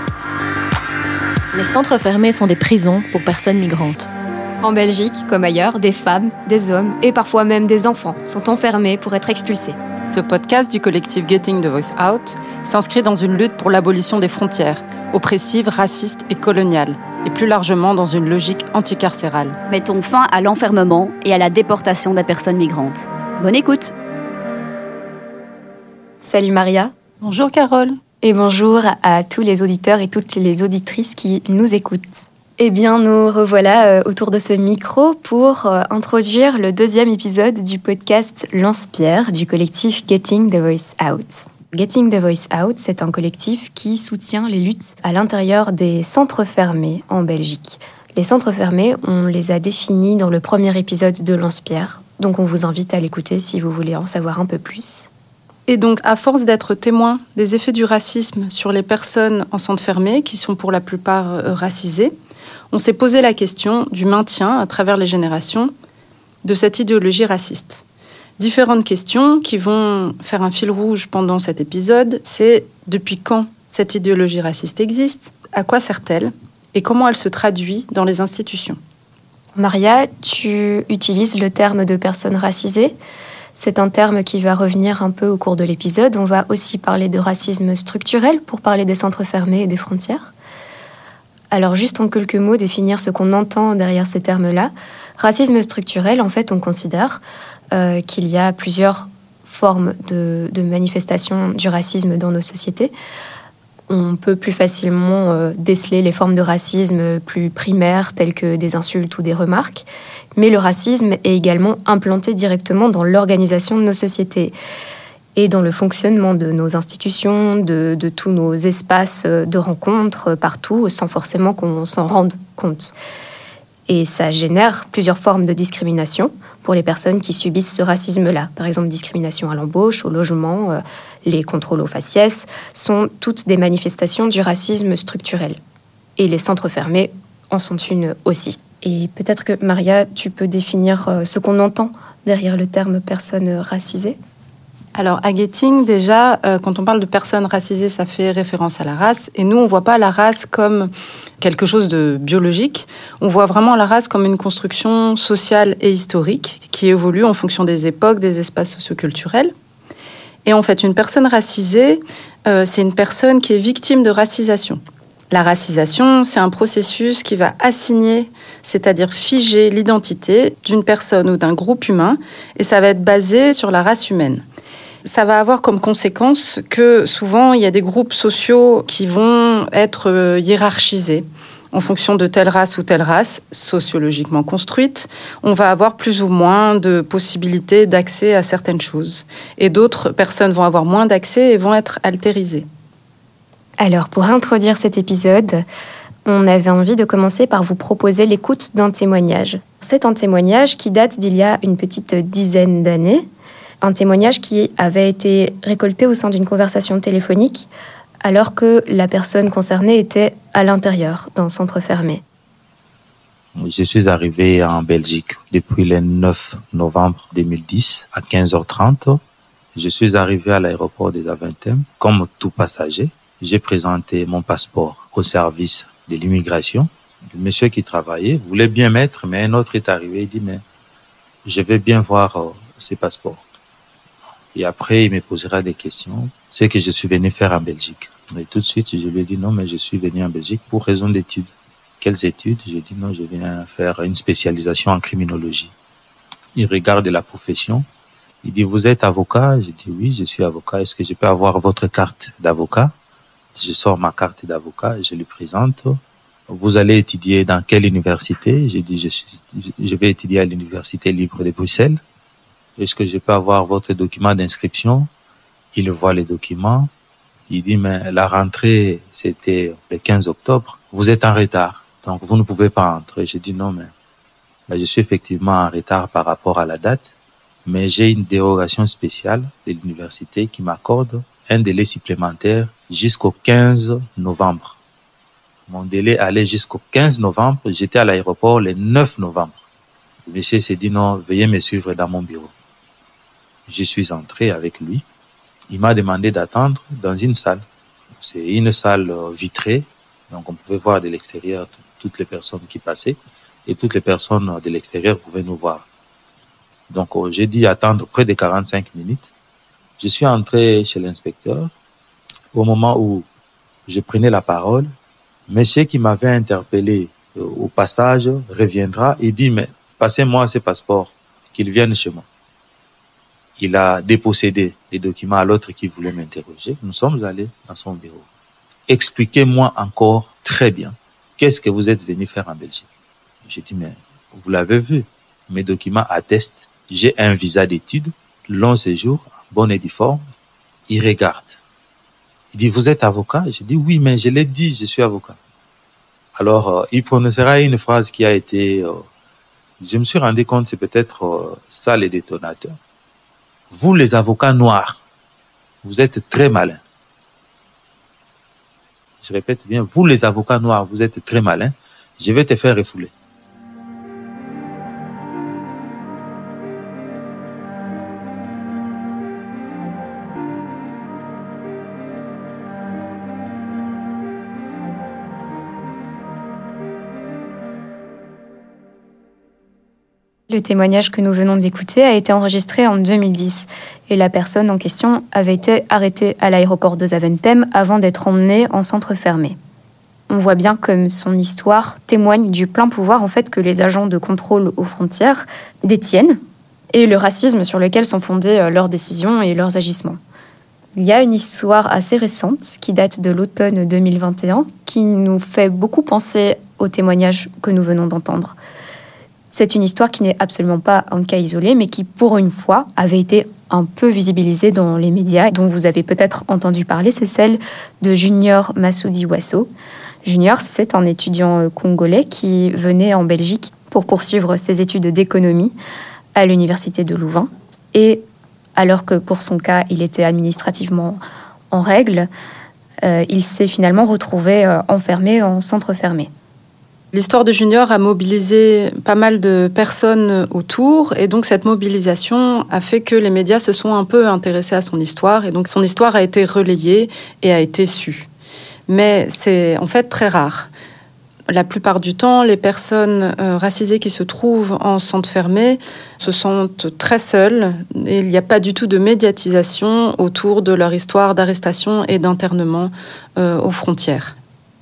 Les centres fermés sont des prisons pour personnes migrantes. En Belgique, comme ailleurs, des femmes, des hommes et parfois même des enfants sont enfermés pour être expulsés. Ce podcast du collectif Getting the Voice Out s'inscrit dans une lutte pour l'abolition des frontières, oppressives, racistes et coloniales, et plus largement dans une logique anticarcérale. Mettons fin à l'enfermement et à la déportation des personnes migrantes. Bonne écoute. Salut Maria. Bonjour Carole. Et bonjour à tous les auditeurs et toutes les auditrices qui nous écoutent. Eh bien, nous revoilà autour de ce micro pour introduire le deuxième épisode du podcast Lance-Pierre du collectif Getting the Voice Out. Getting the Voice Out, c'est un collectif qui soutient les luttes à l'intérieur des centres fermés en Belgique. Les centres fermés, on les a définis dans le premier épisode de Lance-Pierre, donc on vous invite à l'écouter si vous voulez en savoir un peu plus. Et donc, à force d'être témoin des effets du racisme sur les personnes en centre fermé, qui sont pour la plupart racisées, on s'est posé la question du maintien, à travers les générations, de cette idéologie raciste. Différentes questions qui vont faire un fil rouge pendant cet épisode, c'est depuis quand cette idéologie raciste existe, à quoi sert-elle et comment elle se traduit dans les institutions. Maria, tu utilises le terme de personne racisée. C'est un terme qui va revenir un peu au cours de l'épisode. On va aussi parler de racisme structurel pour parler des centres fermés et des frontières. Alors juste en quelques mots, définir ce qu'on entend derrière ces termes-là. Racisme structurel, en fait, on considère euh, qu'il y a plusieurs formes de, de manifestations du racisme dans nos sociétés. On peut plus facilement euh, déceler les formes de racisme plus primaires, telles que des insultes ou des remarques. Mais le racisme est également implanté directement dans l'organisation de nos sociétés et dans le fonctionnement de nos institutions, de, de tous nos espaces de rencontre partout, sans forcément qu'on s'en rende compte. Et ça génère plusieurs formes de discrimination pour les personnes qui subissent ce racisme-là. Par exemple, discrimination à l'embauche, au logement, les contrôles aux faciès sont toutes des manifestations du racisme structurel. Et les centres fermés en sont une aussi. Et peut-être que, Maria, tu peux définir ce qu'on entend derrière le terme « personne racisée ». Alors, à Getting, déjà, euh, quand on parle de personnes racisées, ça fait référence à la race. Et nous, on ne voit pas la race comme quelque chose de biologique. On voit vraiment la race comme une construction sociale et historique qui évolue en fonction des époques, des espaces socioculturels. Et en fait, une personne racisée, euh, c'est une personne qui est victime de racisation. La racisation, c'est un processus qui va assigner, c'est-à-dire figer l'identité d'une personne ou d'un groupe humain. Et ça va être basé sur la race humaine. Ça va avoir comme conséquence que souvent, il y a des groupes sociaux qui vont être hiérarchisés en fonction de telle race ou telle race sociologiquement construite. On va avoir plus ou moins de possibilités d'accès à certaines choses. Et d'autres personnes vont avoir moins d'accès et vont être altérisées. Alors, pour introduire cet épisode, on avait envie de commencer par vous proposer l'écoute d'un témoignage. C'est un témoignage qui date d'il y a une petite dizaine d'années. Un témoignage qui avait été récolté au sein d'une conversation téléphonique alors que la personne concernée était à l'intérieur, dans un centre fermé. Je suis arrivé en Belgique depuis le neuf novembre deux mille dix à quinze heures trente. Je suis arrivé à l'aéroport de Zaventem. Comme tout passager, j'ai présenté mon passeport au service de l'immigration. Le monsieur qui travaillait voulait bien mettre, mais un autre est arrivé. Il dit, mais je vais bien voir euh, ces passeports. Et après, il me posera des questions. C'est ce que je suis venu faire en Belgique. Et tout de suite, je lui ai dit non, mais je suis venu en Belgique pour raison d'études. Quelles études? J'ai dit non, je viens faire une spécialisation en criminologie. Il regarde la profession. Il dit, vous êtes avocat? J'ai dit oui, je suis avocat. Est-ce que je peux avoir votre carte d'avocat? Je sors ma carte d'avocat, je lui présente. Vous allez étudier dans quelle université? J'ai dit, je, suis, je vais étudier à l'Université libre de Bruxelles. Est-ce que je peux avoir votre document d'inscription? Il voit les documents. Il dit, mais la rentrée, c'était le quinze octobre. Vous êtes en retard, donc vous ne pouvez pas entrer. J'ai dit, non, mais là, je suis effectivement en retard par rapport à la date, mais j'ai une dérogation spéciale de l'université qui m'accorde un délai supplémentaire jusqu'au quinze novembre. Mon délai allait jusqu'au quinze novembre. J'étais à l'aéroport le neuf novembre. Le monsieur s'est dit, non, veuillez me suivre dans mon bureau. Je suis entré avec lui. Il m'a demandé d'attendre dans une salle. C'est une salle vitrée, donc on pouvait voir de l'extérieur toutes les personnes qui passaient. et toutes les personnes de l'extérieur pouvaient nous voir. Donc, j'ai dû attendre près de quarante-cinq minutes. Je suis entré chez l'inspecteur. Au moment où je prenais la parole, monsieur qui m'avait interpellé au passage reviendra et dit « Mais passez-moi ces passeports, qu'ils viennent chez moi. » Il a dépossédé les documents à l'autre qui voulait m'interroger. Nous sommes allés dans son bureau. Expliquez-moi encore très bien, qu'est-ce que vous êtes venu faire en Belgique? J'ai dit, mais vous l'avez vu, mes documents attestent, j'ai un visa d'études, long séjour, bon et difforme. Il regarde. Il dit, vous êtes avocat? J'ai dit, oui, mais je l'ai dit, je suis avocat. Alors, euh, il prononcera une phrase qui a été, euh, je me suis rendu compte, c'est peut-être euh, ça les détonateurs. Vous, les avocats noirs, vous êtes très malins. Je répète bien, vous, les avocats noirs, vous êtes très malins. Je vais te faire refouler. Le témoignage que nous venons d'écouter a été enregistré en deux mille dix et la personne en question avait été arrêtée à l'aéroport de Zaventem avant d'être emmenée en centre fermé. On voit bien comme son histoire témoigne du plein pouvoir en fait, que les agents de contrôle aux frontières détiennent et le racisme sur lequel sont fondées leurs décisions et leurs agissements. Il y a une histoire assez récente qui date de l'automne deux mille vingt et un qui nous fait beaucoup penser au témoignage que nous venons d'entendre. C'est une histoire qui n'est absolument pas un cas isolé, mais qui, pour une fois, avait été un peu visibilisée dans les médias, dont vous avez peut-être entendu parler, c'est celle de Junior Massoudi Wasso. Junior, c'est un étudiant congolais qui venait en Belgique pour poursuivre ses études d'économie à l'université de Louvain. Et alors que pour son cas, il était administrativement en règle, euh, il s'est finalement retrouvé euh, enfermé en centre fermé. L'histoire de Junior a mobilisé pas mal de personnes autour et donc cette mobilisation a fait que les médias se sont un peu intéressés à son histoire et donc son histoire a été relayée et a été sue. Mais c'est en fait très rare. La plupart du temps, les personnes racisées qui se trouvent en centre fermé se sentent très seules et il n'y a pas du tout de médiatisation autour de leur histoire d'arrestation et d'internement aux frontières.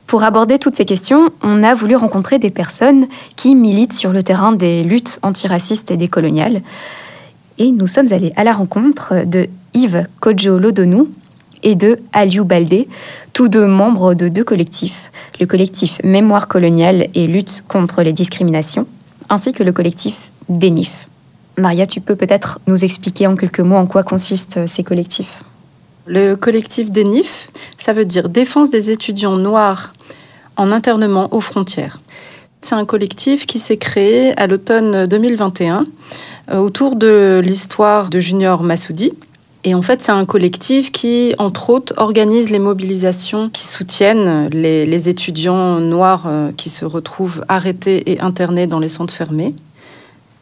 Pour aborder toutes ces questions, on a voulu rencontrer des personnes qui militent sur le terrain des luttes antiracistes et décoloniales. Et nous sommes allés à la rencontre de Yves Kodjo-Lodonou et de Aliou Baldé, tous deux membres de deux collectifs, le collectif Mémoire coloniale et lutte contre les discriminations, ainsi que le collectif D E N I F. Maria, tu peux peut-être nous expliquer en quelques mots en quoi consistent ces collectifs? Le collectif D E N I F, ça veut dire Défense des étudiants noirs en internement aux frontières. C'est un collectif qui s'est créé à l'automne deux mille vingt et un euh, autour de l'histoire de Junior Massoudi. Et en fait, c'est un collectif qui, entre autres, organise les mobilisations qui soutiennent les, les étudiants noirs euh, qui se retrouvent arrêtés et internés dans les centres fermés.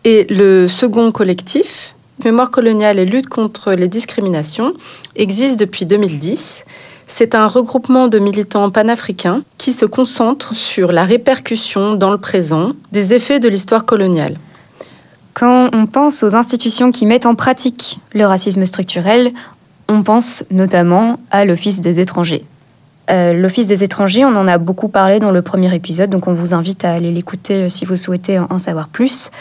Et le second collectif, Mémoire coloniale et lutte contre les discriminations, existe depuis deux mille dix. C'est un regroupement de militants panafricains qui se concentre sur la répercussion dans le présent des effets de l'histoire coloniale. Quand on pense aux institutions qui mettent en pratique le racisme structurel, on pense notamment à l'Office des étrangers. Euh, L'Office des étrangers, on en a beaucoup parlé dans le premier épisode, donc on vous invite à aller l'écouter si vous souhaitez en savoir plus.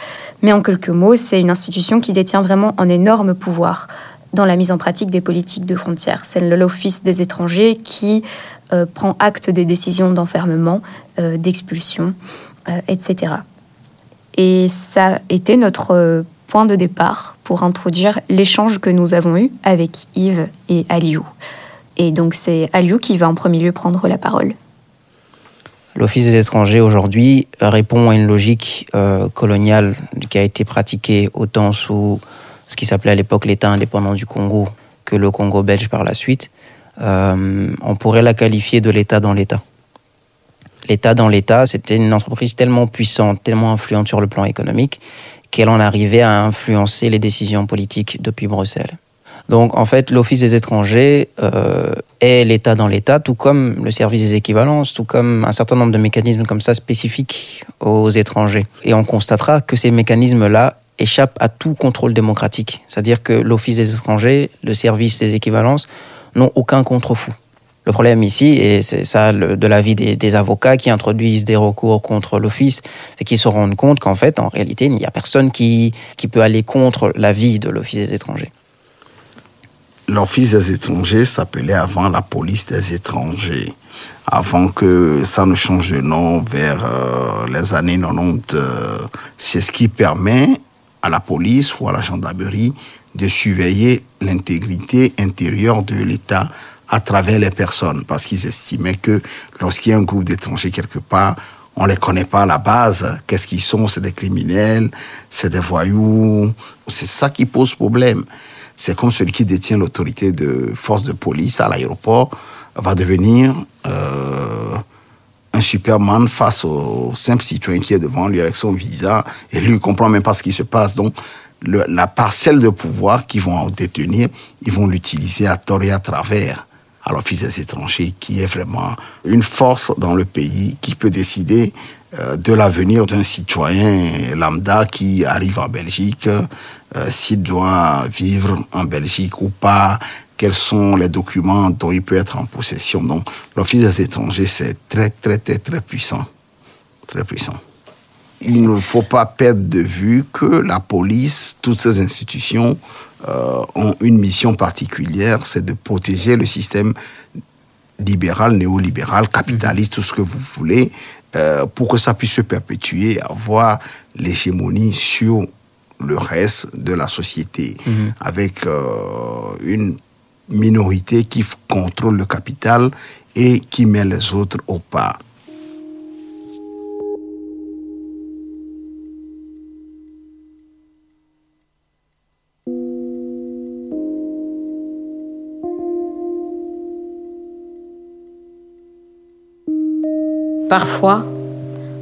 Mais en quelques mots, c'est une institution qui détient vraiment un énorme pouvoir dans la mise en pratique des politiques de frontières. C'est l'Office des étrangers qui euh, prend acte des décisions d'enfermement, euh, d'expulsion, euh, et cetera. Et ça était notre euh, point de départ pour introduire l'échange que nous avons eu avec Yves et Aliou. Et donc c'est Aliou qui va en premier lieu prendre la parole. L'Office des étrangers aujourd'hui répond à une logique euh, coloniale qui a été pratiquée autant sous ce qui s'appelait à l'époque l'État indépendant du Congo que le Congo belge par la suite. Euh, on pourrait la qualifier de l'État dans l'État. L'État dans l'État, c'était une entreprise tellement puissante, tellement influente sur le plan économique qu'elle en arrivait à influencer les décisions politiques depuis Bruxelles. Donc, en fait, l'Office des étrangers euh, est l'État dans l'État, tout comme le service des équivalences, tout comme un certain nombre de mécanismes comme ça spécifiques aux étrangers. Et on constatera que ces mécanismes-là échappent à tout contrôle démocratique. C'est-à-dire que l'Office des étrangers, le service des équivalences, n'ont aucun contre-fou. Le problème ici, et c'est ça le, de l'avis des, des avocats qui introduisent des recours contre l'Office, c'est qu'ils se rendent compte qu'en fait, en réalité, il n'y a personne qui, qui peut aller contre l'avis de l'Office des étrangers. L'Office des étrangers s'appelait avant la police des étrangers, avant que ça ne change de nom vers euh, les années quatre-vingt-dix. C'est ce qui permet à la police ou à la gendarmerie de surveiller l'intégrité intérieure de l'État à travers les personnes, parce qu'ils estimaient que lorsqu'il y a un groupe d'étrangers quelque part, on ne les connaît pas à la base. Qu'est-ce qu'ils sont? C'est des criminels, c'est des voyous. C'est ça qui pose problème. C'est comme celui qui détient l'autorité de force de police à l'aéroport va devenir euh, un superman face au simple citoyen qui est devant lui avec son visa, et lui ne comprend même pas ce qui se passe. Donc, le, la parcelle de pouvoir qu'ils vont en détenir, ils vont l'utiliser à tort et à travers. À l'Office des étrangers, qui est vraiment une force dans le pays, qui peut décider euh, de l'avenir d'un citoyen lambda qui arrive en Belgique, euh, s'il doit vivre en Belgique ou pas, quels sont les documents dont il peut être en possession. Donc, l'Office des étrangers, c'est très, très, très, très puissant. Très puissant. Il ne faut pas perdre de vue que la police, toutes ces institutions, Euh, ont une mission particulière, c'est de protéger le système libéral, néolibéral, capitaliste, tout ce que vous voulez, euh, pour que ça puisse se perpétuer, avoir l'hégémonie sur le reste de la société, mmh. avec euh, une minorité qui contrôle le capital et qui met les autres au pas. Parfois,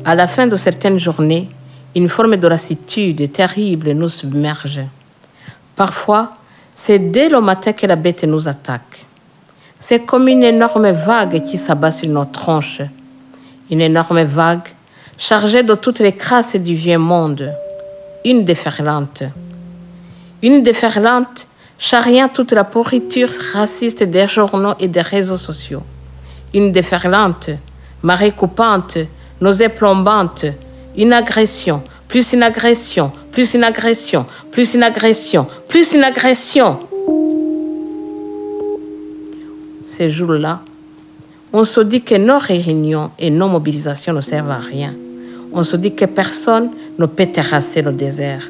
à la fin de certaines journées, une forme de lassitude terrible nous submerge. Parfois, c'est dès le matin que la bête nous attaque. C'est comme une énorme vague qui s'abat sur nos tronches. Une énorme vague chargée de toutes les crasses du vieux monde. Une déferlante. Une déferlante charriant toute la pourriture raciste des journaux et des réseaux sociaux. Une déferlante marée coupante, nausée plombante, une agression, plus une agression, plus une agression, plus une agression, plus une agression. Ces jours-là, on se dit que nos réunions et nos mobilisations ne servent à rien. On se dit que personne ne peut terrasser le désert.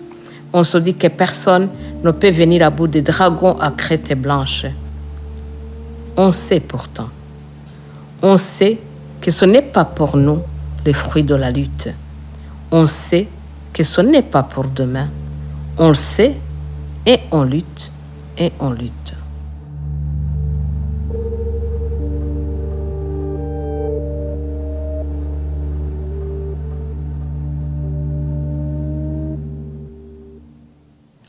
On se dit que personne ne peut venir à bout des dragons à crête blanche. On sait pourtant. On sait que ce n'est pas pour nous les fruits de la lutte. On sait que ce n'est pas pour demain. On le sait et on lutte et on lutte.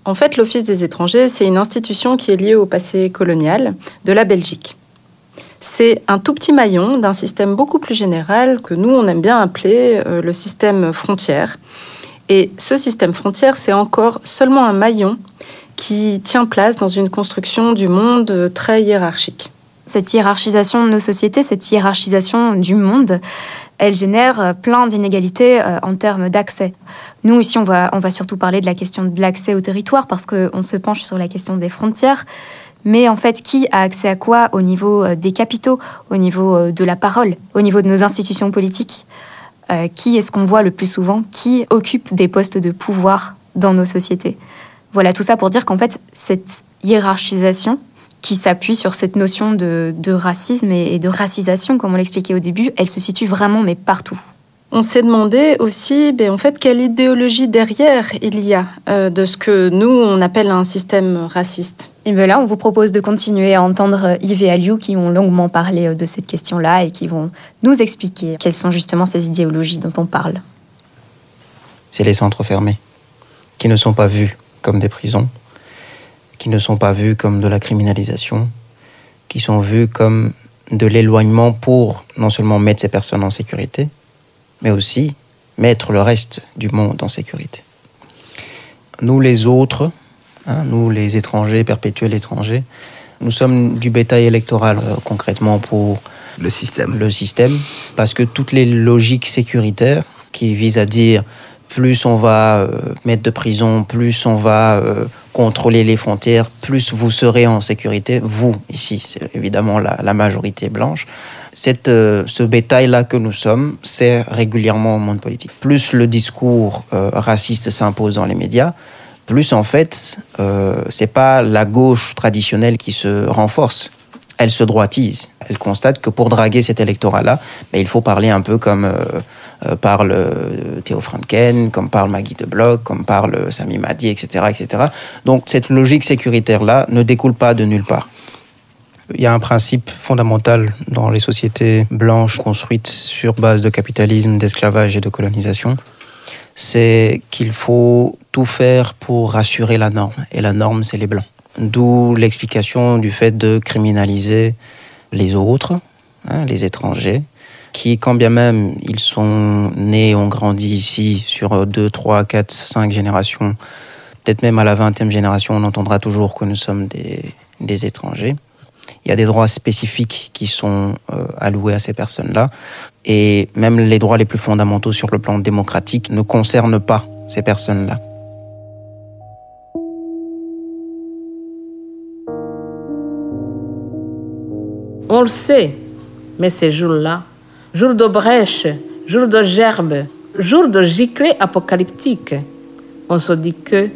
En fait, l'Office des étrangers, c'est une institution qui est liée au passé colonial de la Belgique. C'est un tout petit maillon d'un système beaucoup plus général que nous, on aime bien appeler euh, le système frontière. Et ce système frontière, c'est encore seulement un maillon qui tient place dans une construction du monde très hiérarchique. Cette hiérarchisation de nos sociétés, cette hiérarchisation du monde, elle génère plein d'inégalités euh, en termes d'accès. Nous, ici, on va, on va surtout parler de la question de l'accès au territoire parce qu'on se penche sur la question des frontières. Mais en fait, qui a accès à quoi au niveau des capitaux, au niveau de la parole, au niveau de nos institutions politiques ? euh, Qui est-ce qu'on voit le plus souvent ? Qui occupe des postes de pouvoir dans nos sociétés ? Voilà, tout ça pour dire qu'en fait, cette hiérarchisation qui s'appuie sur cette notion de, de racisme et de racisation, comme on l'expliquait au début, elle se situe vraiment, mais partout. On s'est demandé aussi, ben, en fait, quelle idéologie derrière il y a euh, de ce que nous, on appelle un système raciste. Et bien là, on vous propose de continuer à entendre Yves et Aliou qui ont longuement parlé de cette question-là et qui vont nous expliquer quelles sont justement ces idéologies dont on parle. C'est les centres fermés, qui ne sont pas vus comme des prisons, qui ne sont pas vues comme de la criminalisation, qui sont vues comme de l'éloignement pour non seulement mettre ces personnes en sécurité, mais aussi mettre le reste du monde en sécurité. Nous les autres, hein, nous les étrangers, perpétuels étrangers, nous sommes du bétail électoral euh, concrètement pour le système. le système, parce que toutes les logiques sécuritaires qui visent à dire plus on va euh, mettre de prison, plus on va euh, contrôler les frontières, plus vous serez en sécurité, vous, ici, c'est évidemment la, la majorité blanche. Cette, euh, ce bétail-là que nous sommes sert régulièrement au monde politique. Plus le discours euh, raciste s'impose dans les médias, plus en fait, euh, c'est pas la gauche traditionnelle qui se renforce. Elle se droitise. Elle constate que pour draguer cet électorat-là, bah, il faut parler un peu comme euh, euh, parle euh, Théo Franken, comme parle Maggie de Bloch, comme parle Sami Madi, et cetera, et cetera. Donc cette logique sécuritaire-là ne découle pas de nulle part. Il y a un principe fondamental dans les sociétés blanches construites sur base de capitalisme, d'esclavage et de colonisation, c'est qu'il faut tout faire pour rassurer la norme. Et la norme, c'est les Blancs. D'où l'explication du fait de criminaliser les autres, hein, les étrangers, qui, quand bien même ils sont nés, ont grandi ici sur deux, trois, quatre, cinq générations, peut-être même à la vingtième génération, on entendra toujours que nous sommes des, des étrangers. Il y a des droits spécifiques qui sont euh, alloués à ces personnes-là. Et même les droits les plus fondamentaux sur le plan démocratique ne concernent pas ces personnes-là. On le sait, mais ces jours-là, jours de brèche, jours de gerbe, jours de giclée apocalyptique, on se dit que,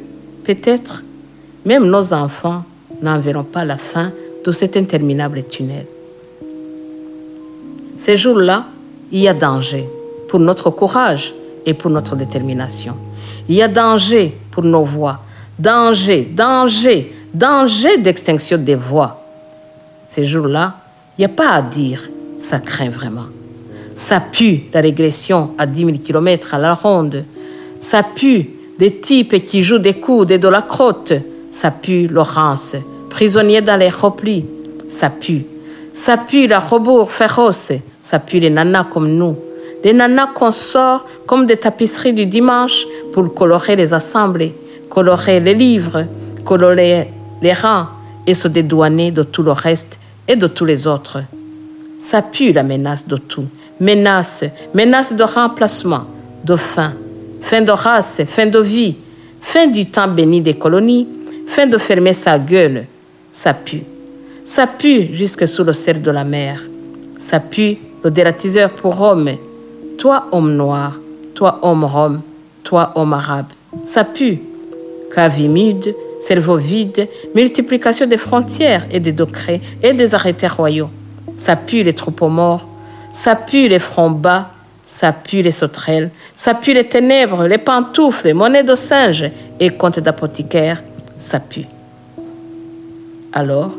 peut-être, même nos enfants n'en verront pas la fin de cet interminable tunnel. Ces jours-là, il y a danger pour notre courage et pour notre détermination. Il y a danger pour nos voix. Danger, danger, danger d'extinction des voix. Ces jours-là, il n'y a pas à dire, ça craint vraiment. Ça pue la régression à dix mille kilomètres à la ronde. Ça pue des types qui jouent des coudes et de la crotte. Ça pue l'orange. Prisonniers dans les replis, ça pue. Ça pue la rebours féroce, ça pue les nanas comme nous. Les nanas qu'on sort comme des tapisseries du dimanche pour colorer les assemblées, colorer les livres, colorer les rangs et se dédouaner de tout le reste et de tous les autres. Ça pue la menace de tout. Menace, menace de remplacement, de fin. Fin de race, fin de vie, fin du temps béni des colonies, fin de fermer sa gueule. Ça pue. Ça pue jusque sous le cerf de la mer. Ça pue le dératiseur pour homme. Toi, homme noir. Toi, homme rome. Toi, homme arabe. Ça pue. Cave humide, cerveau vide, multiplication des frontières et des décrets et des arrêtés royaux. Ça pue les troupeaux morts. Ça pue les fronts bas. Ça pue les sauterelles. Ça pue les ténèbres, les pantoufles, les monnaies de singe et comptes d'apothicaire. Ça pue. Alors,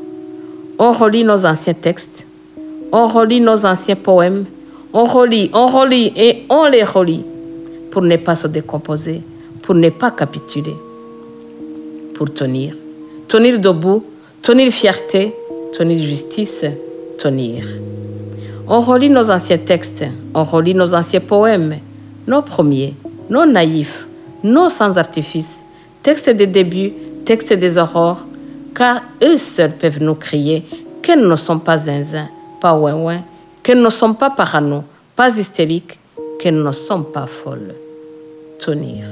on relit nos anciens textes, on relit nos anciens poèmes, on relit, on relit et on les relit pour ne pas se décomposer, pour ne pas capituler, pour tenir. Tenir debout, tenir fierté, tenir justice, tenir. On relit nos anciens textes, on relit nos anciens poèmes, nos premiers, nos naïfs, nos sans artifice, textes des débuts, textes des aurores, car eux seuls peuvent nous crier qu'elles ne sont pas zinzin, pas ouin-ouin, qu'elles ne sont pas parano, pas hystériques, qu'elles ne sont pas folles. Tenir.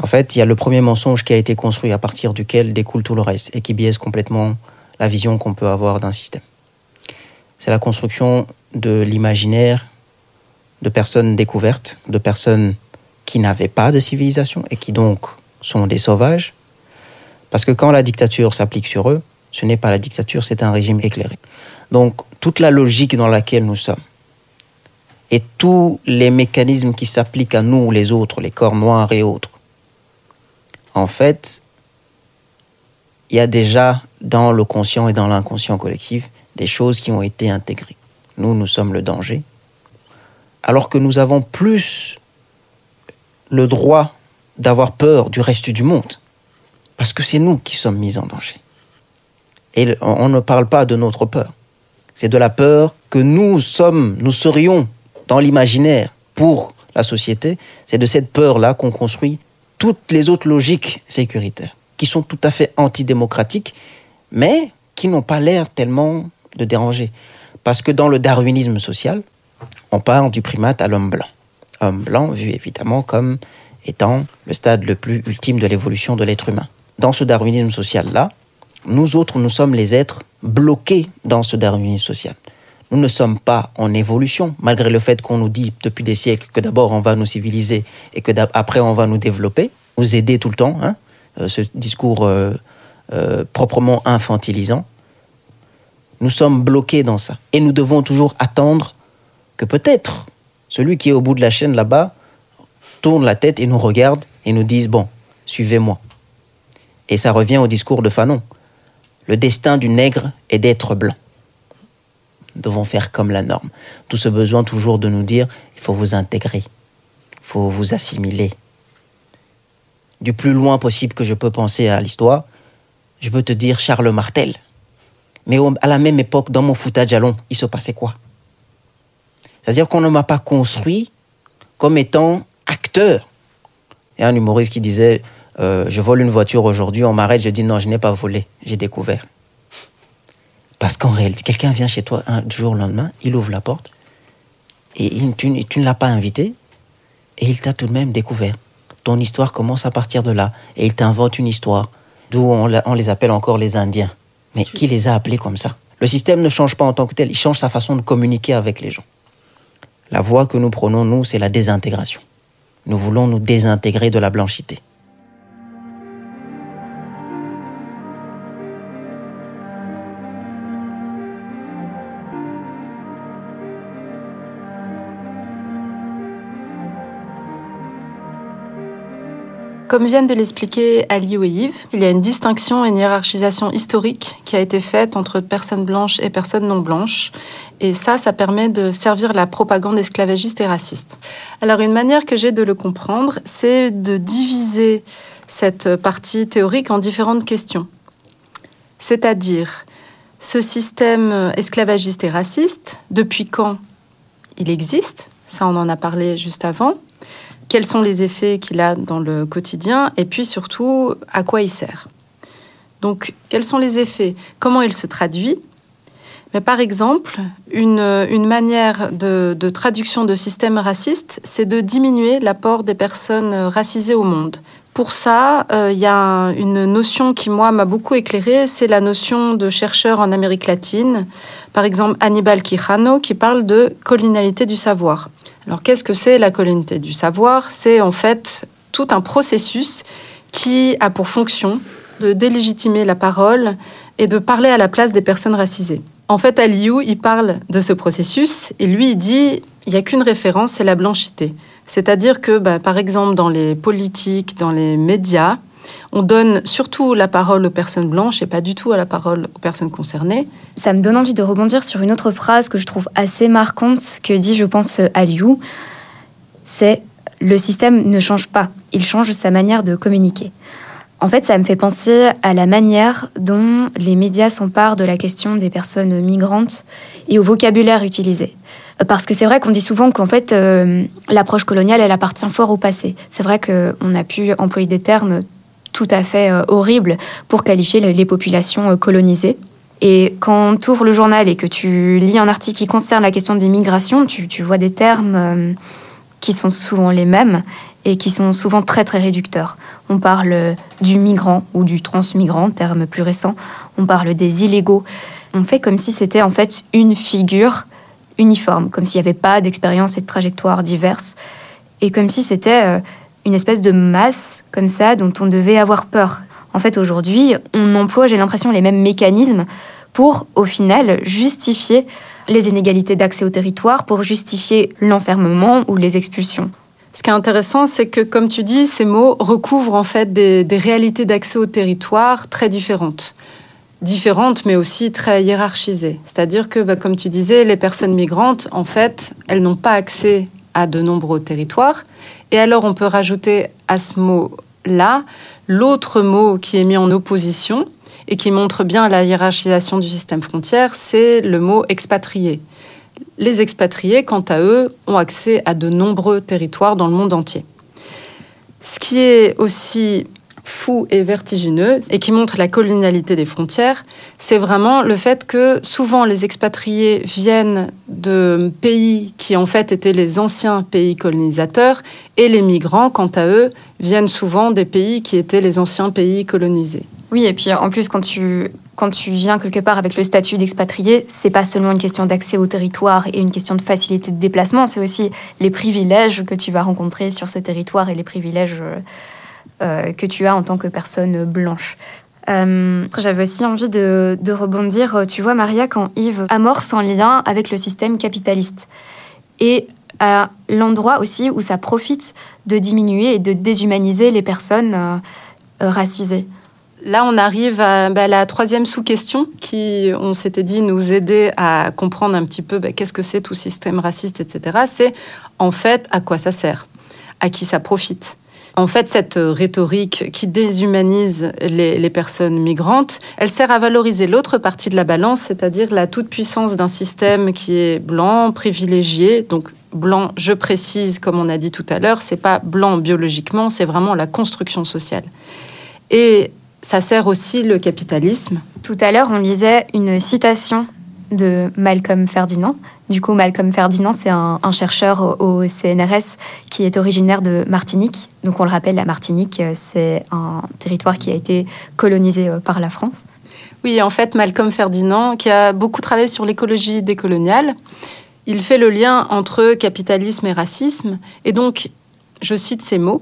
En fait, il y a le premier mensonge qui a été construit à partir duquel découle tout le reste et qui biaise complètement la vision qu'on peut avoir d'un système. C'est la construction de l'imaginaire de personnes découvertes, de personnes qui n'avaient pas de civilisation et qui donc sont des sauvages. Parce que quand la dictature s'applique sur eux, ce n'est pas la dictature, c'est un régime éclairé. Donc toute la logique dans laquelle nous sommes et tous les mécanismes qui s'appliquent à nous, les autres, les corps noirs et autres, en fait, il y a déjà dans le conscient et dans l'inconscient collectif des choses qui ont été intégrées. Nous, nous sommes le danger. Alors que nous avons plus le droit d'avoir peur du reste du monde, parce que c'est nous qui sommes mis en danger. Et on ne parle pas de notre peur. C'est de la peur que nous sommes, nous serions dans l'imaginaire pour la société. C'est de cette peur-là qu'on construit toutes les autres logiques sécuritaires, qui sont tout à fait antidémocratiques, mais qui n'ont pas l'air tellement de déranger. Parce que dans le darwinisme social, on part du primate à l'homme blanc. Homme blanc vu évidemment comme étant le stade le plus ultime de l'évolution de l'être humain. Dans ce darwinisme social-là, nous autres, nous sommes les êtres bloqués dans ce darwinisme social. Nous ne sommes pas en évolution, malgré le fait qu'on nous dit depuis des siècles que d'abord on va nous civiliser et que après on va nous développer, nous aider tout le temps, hein, ce discours euh, euh, proprement infantilisant. Nous sommes bloqués dans ça. Et nous devons toujours attendre que peut-être celui qui est au bout de la chaîne là-bas tourne la tête et nous regarde et nous dise « Bon, suivez-moi ». Et ça revient au discours de Fanon. Le destin du nègre est d'être blanc. Nous devons faire comme la norme. Tout ce besoin toujours de nous dire « Il faut vous intégrer, il faut vous assimiler ». Du plus loin possible que je peux penser à l'histoire, je peux te dire Charles Martel. Mais à la même époque, dans mon foutage à long, il se passait quoi ? C'est-à-dire qu'on ne m'a pas construit comme étant acteur. Il y a un humoriste qui disait euh, « Je vole une voiture aujourd'hui, on m'arrête, je dis non, je n'ai pas volé, j'ai découvert. » Parce qu'en réalité, quelqu'un vient chez toi un jour au lendemain, il ouvre la porte, et il, tu, tu ne l'as pas invité, et il t'a tout de même découvert. Ton histoire commence à partir de là, et il t'invente une histoire, d'où on, on les appelle encore les Indiens. Mais qui les a appelés comme ça ? Le système ne change pas en tant que tel, il change sa façon de communiquer avec les gens. La voie que nous prenons, nous, c'est la désintégration. Nous voulons nous désintégrer de la blanchité. Comme viennent de l'expliquer Aliou et Yves, il y a une distinction et une hiérarchisation historique qui a été faite entre personnes blanches et personnes non blanches. Et ça, ça permet de servir la propagande esclavagiste et raciste. Alors une manière que j'ai de le comprendre, c'est de diviser cette partie théorique en différentes questions. C'est-à-dire, ce système esclavagiste et raciste, depuis quand il existe ? Ça, on en a parlé juste avant. Quels sont les effets qu'il a dans le quotidien et puis surtout, à quoi il sert. Donc, quels sont les effets ? Comment il se traduit ? Mais par exemple, une, une manière de, de traduction de système raciste, c'est de diminuer l'apport des personnes racisées au monde. Pour ça, il euh, y a une notion qui, moi, m'a beaucoup éclairée, c'est la notion de chercheurs en Amérique latine. Par exemple, Hannibal Quijano, qui parle de colonialité du savoir. Alors, qu'est-ce que c'est la colonialité du savoir ? C'est en fait tout un processus qui a pour fonction de délégitimer la parole et de parler à la place des personnes racisées. En fait, Aliou, il parle de ce processus et lui, il dit il n'y a qu'une référence, c'est la blanchité. C'est-à-dire que, bah, par exemple, dans les politiques, dans les médias, on donne surtout la parole aux personnes blanches et pas du tout à la parole aux personnes concernées. Ça me donne envie de rebondir sur une autre phrase que je trouve assez marquante, que dit, je pense, Aliou, c'est « le système ne change pas, il change sa manière de communiquer ». En fait, ça me fait penser à la manière dont les médias s'emparent de la question des personnes migrantes et au vocabulaire utilisé. Parce que c'est vrai qu'on dit souvent qu'en fait, euh, l'approche coloniale, elle appartient fort au passé. C'est vrai qu'on a pu employer des termes tout à fait euh, horrible pour qualifier les, les populations euh, colonisées. Et quand tu ouvres le journal et que tu lis un article qui concerne la question des migrations, tu, tu vois des termes euh, qui sont souvent les mêmes et qui sont souvent très très réducteurs. On parle euh, du migrant ou du transmigrant, terme plus récent. On parle des illégaux. On fait comme si c'était en fait une figure uniforme, comme s'il n'y avait pas d'expérience et de trajectoires diverses. Et comme si c'était... Euh, une espèce de masse comme ça dont on devait avoir peur. En fait, aujourd'hui, on emploie, j'ai l'impression, les mêmes mécanismes pour, au final, justifier les inégalités d'accès au territoire, pour justifier l'enfermement ou les expulsions. Ce qui est intéressant, c'est que, comme tu dis, ces mots recouvrent en fait des, des réalités d'accès au territoire très différentes. Différentes, mais aussi très hiérarchisées. C'est-à-dire que, bah, comme tu disais, les personnes migrantes, en fait, elles n'ont pas accès à de nombreux territoires, Et alors, on peut rajouter à ce mot-là l'autre mot qui est mis en opposition et qui montre bien la hiérarchisation du système frontière, c'est le mot « expatrié ». Les expatriés, quant à eux, ont accès à de nombreux territoires dans le monde entier. Ce qui est aussi fou et vertigineux, et qui montre la colonialité des frontières, c'est vraiment le fait que souvent les expatriés viennent de pays qui en fait étaient les anciens pays colonisateurs, et les migrants, quant à eux, viennent souvent des pays qui étaient les anciens pays colonisés. Oui, et puis en plus, quand tu, quand tu viens quelque part avec le statut d'expatrié, c'est pas seulement une question d'accès au territoire et une question de facilité de déplacement, c'est aussi les privilèges que tu vas rencontrer sur ce territoire et les privilèges euh, que tu as en tant que personne blanche. Euh, j'avais aussi envie de, de rebondir, tu vois Maria, quand Yves amorce en lien avec le système capitaliste et à l'endroit aussi où ça profite de diminuer et de déshumaniser les personnes euh, racisées. Là, on arrive à bah, la troisième sous-question qui, on s'était dit, nous aider à comprendre un petit peu bah, qu'est-ce que c'est tout système raciste, et cetera. C'est en fait à quoi ça sert, à qui ça profite. En fait, cette rhétorique qui déshumanise les, les personnes migrantes, elle sert à valoriser l'autre partie de la balance, c'est-à-dire la toute-puissance d'un système qui est blanc, privilégié, donc blanc, je précise, comme on a dit tout à l'heure, c'est pas blanc biologiquement, c'est vraiment la construction sociale. Et ça sert aussi le capitalisme. Tout à l'heure, on lisait une citation de Malcolm Ferdinand. Du coup, Malcolm Ferdinand, c'est un, un chercheur au, au C N R S qui est originaire de Martinique. Donc, on le rappelle, la Martinique, c'est un territoire qui a été colonisé par la France. Oui, en fait, Malcolm Ferdinand, qui a beaucoup travaillé sur l'écologie décoloniale, il fait le lien entre capitalisme et racisme. Et donc, je cite ces mots.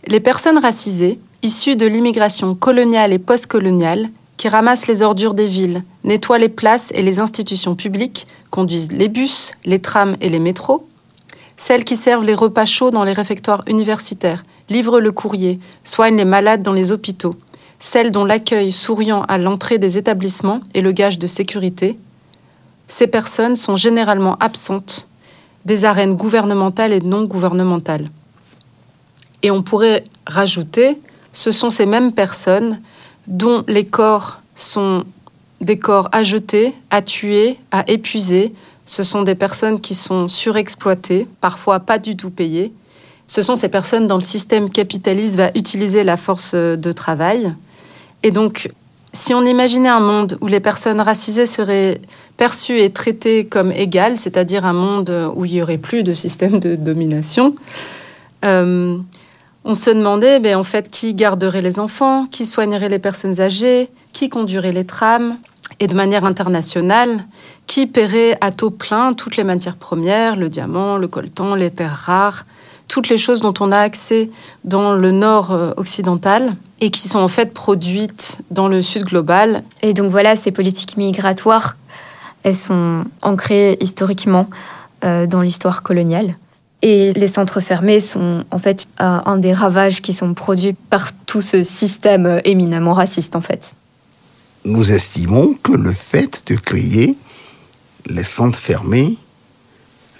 « Les personnes racisées, issus de l'immigration coloniale et post-coloniale, qui ramassent les ordures des villes, nettoient les places et les institutions publiques, conduisent les bus, les trams et les métros. Celles qui servent les repas chauds dans les réfectoires universitaires, livrent le courrier, soignent les malades dans les hôpitaux. Celles dont l'accueil souriant à l'entrée des établissements est le gage de sécurité. Ces personnes sont généralement absentes des arènes gouvernementales et non gouvernementales. » Et on pourrait rajouter... Ce sont ces mêmes personnes dont les corps sont des corps à jeter, à tuer, à épuiser. Ce sont des personnes qui sont surexploitées, parfois pas du tout payées. Ce sont ces personnes dont le système capitaliste va utiliser la force de travail. Et donc, si on imaginait un monde où les personnes racisées seraient perçues et traitées comme égales, c'est-à-dire un monde où il n'y aurait plus de système de domination... Euh, On se demandait, ben, en fait, qui garderait les enfants, qui soignerait les personnes âgées, qui conduirait les trams, et de manière internationale, qui paierait à taux plein toutes les matières premières, le diamant, le coltan, les terres rares, toutes les choses dont on a accès dans le nord occidental et qui sont en fait produites dans le sud global. Et donc voilà, ces politiques migratoires, elles sont ancrées historiquement euh, dans l'histoire coloniale. Et les centres fermés sont en fait euh, un des ravages qui sont produits par tout ce système éminemment raciste en fait. Nous estimons que le fait de créer les centres fermés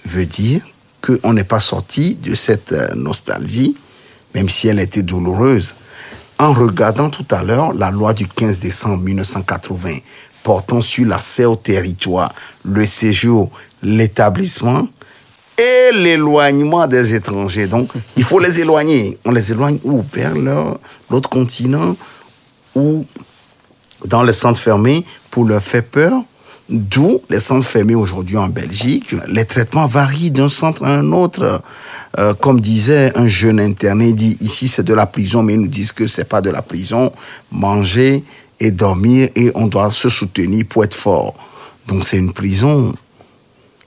veut dire qu'on n'est pas sorti de cette nostalgie, même si elle était douloureuse. En regardant tout à l'heure la loi du quinze décembre mille neuf cent quatre-vingt portant sur l'accès au territoire, le séjour, l'établissement, et l'éloignement des étrangers. Donc, il faut les éloigner. On les éloigne ou vers leur, l'autre continent ou dans les centres fermés pour leur faire peur. D'où les centres fermés aujourd'hui en Belgique. Les traitements varient d'un centre à un autre. Euh, comme disait un jeune interné, il dit ici c'est de la prison, mais ils nous disent que c'est pas de la prison. Manger et dormir et on doit se soutenir pour être fort. Donc c'est une prison.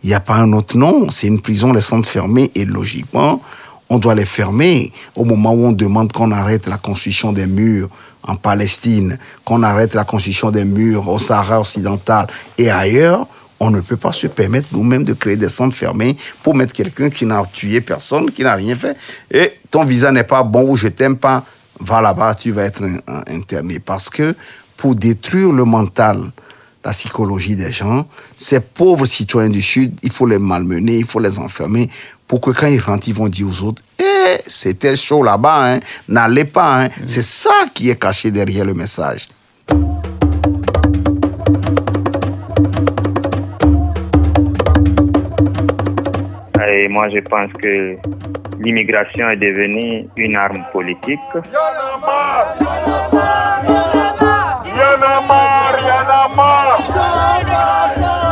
Il n'y a pas un autre nom, c'est une prison, les centres fermés, et logiquement, on doit les fermer. Au moment où on demande qu'on arrête la construction des murs en Palestine, qu'on arrête la construction des murs au Sahara occidental et ailleurs, on ne peut pas se permettre nous-mêmes de créer des centres fermés pour mettre quelqu'un qui n'a tué personne, qui n'a rien fait. Et ton visa n'est pas bon ou je t'aime pas, va là-bas, tu vas être interné. Parce que pour détruire le mental, la psychologie des gens, ces pauvres citoyens du Sud, il faut les malmener, il faut les enfermer pour que quand ils rentrent, ils vont dire aux autres « Eh, c'était chaud là-bas, hein, n'allez pas. Hein. » C'est ça qui est caché derrière le message. Et moi, je pense que l'immigration est devenue une arme politique.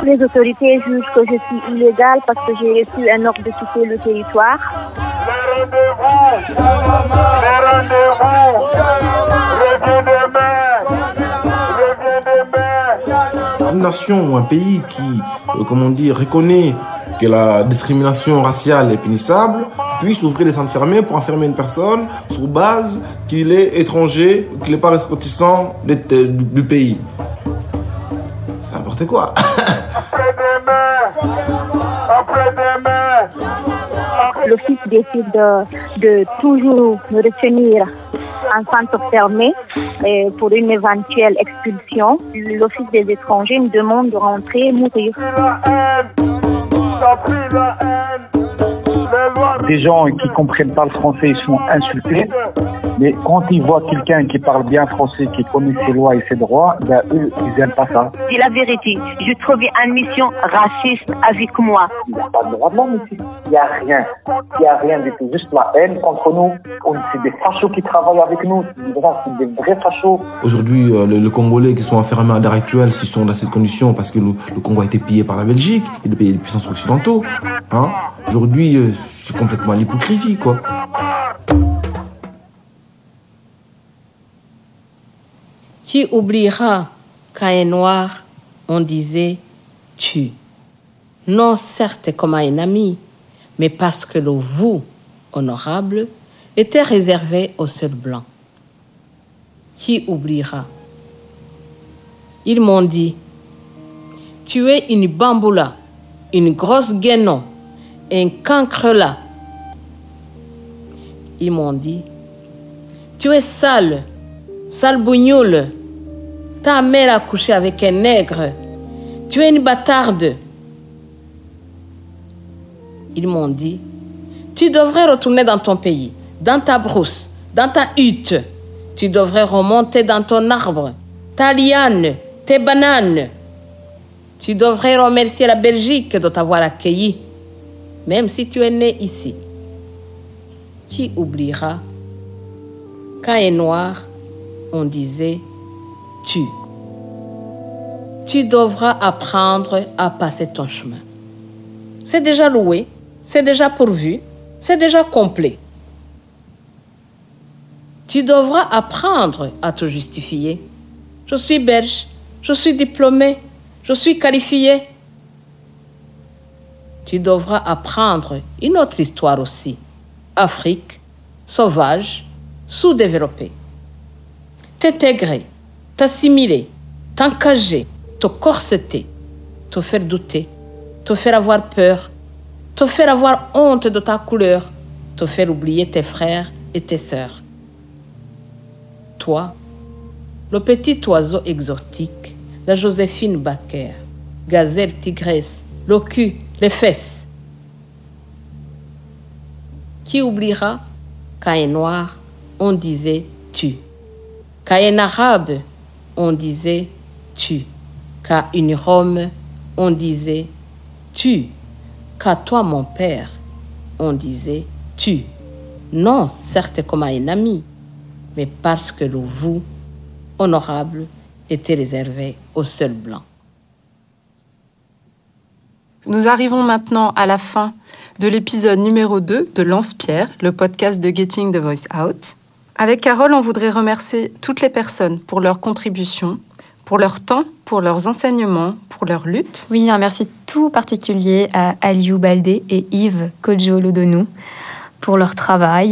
Les autorités jugent que je suis illégale parce que j'ai reçu un ordre de quitter le territoire. Les rendez-vous, les rendez-vous, reviens demain, reviens demain. Une nation ou un pays qui, euh, comment dire, reconnaît que la discrimination raciale est punissable, puisse ouvrir des centres fermés pour enfermer une personne sur base qu'il est étranger, qu'il n'est pas ressortissant du pays. C'est n'importe quoi. Après-demain, après-demain. L'Office décide de, de toujours me retenir en centre fermé pour une éventuelle expulsion. L'Office des étrangers me demande de rentrer et mourir. Des gens qui ne comprennent pas le français, ils sont insultés. Mais quand ils voient quelqu'un qui parle bien français, qui connaît ses lois et ses droits, ben eux, ils n'aiment pas ça. C'est la vérité. Je trouvais une mission raciste avec moi. Il n'y a pas de droit de l'homme ici. Il n'y a rien. Il n'y a rien du tout. Juste la haine contre nous. C'est des fachos qui travaillent avec nous. C'est des vrais fachos. Aujourd'hui, les le Congolais qui sont enfermés à l'heure actuelle, s'ils sont dans cette condition parce que le, le Congo a été pillé par la Belgique et le pays des puissances occidentaux. Hein. Aujourd'hui, c'est complètement l'hypocrisie, quoi. Tu oublieras qu'à un noir, on disait « tu ». Non, certes, comme à un ami, mais parce que le « vous », honorable, était réservé au seul blanc. Qui oubliera? Ils m'ont dit « tu es une bamboula, une grosse guénon, un cancre là. » Ils m'ont dit « tu es sale, sale bougnoule, ta mère a couché avec un nègre. Tu es une bâtarde. » Ils m'ont dit, tu devrais retourner dans ton pays, dans ta brousse, dans ta hutte. Tu devrais remonter dans ton arbre, ta liane, tes bananes. Tu devrais remercier la Belgique de t'avoir accueilli, même si tu es né ici. Qui oubliera quand est noir, on disait « tu ». Tu devras apprendre à passer ton chemin. C'est déjà loué, c'est déjà pourvu, c'est déjà complet. Tu devras apprendre à te justifier. Je suis belge, je suis diplômé, je suis qualifié. Tu devras apprendre une autre histoire aussi. Afrique, sauvage, sous-développée. T'intégrer, t'assimiler, t'encager, te corseter, te faire douter, te faire avoir peur, te faire avoir honte de ta couleur, te faire oublier tes frères et tes sœurs. Toi, le petit oiseau exotique, la Joséphine Baker, gazelle tigresse, le cul, les fesses. Qui oubliera qu'à un noir, on disait « tu ». Qu'à un arabe, on disait « tu ». Qu'à une Rome, on disait « tu ». Qu'à toi, mon père, on disait « tu ». Non, certes comme à un ami, mais parce que le « vous », honorable, était réservé aux seuls blancs. Nous arrivons maintenant à la fin de l'épisode numéro deux de Lance-Pierre, le podcast de Getting the Voice Out. Avec Carole, on voudrait remercier toutes les personnes pour leur contribution, pour leur temps, pour leurs enseignements, pour leur lutte. Oui, un merci tout particulier à Aliou Baldé et Yves Kodjo-Lodonou pour leur travail.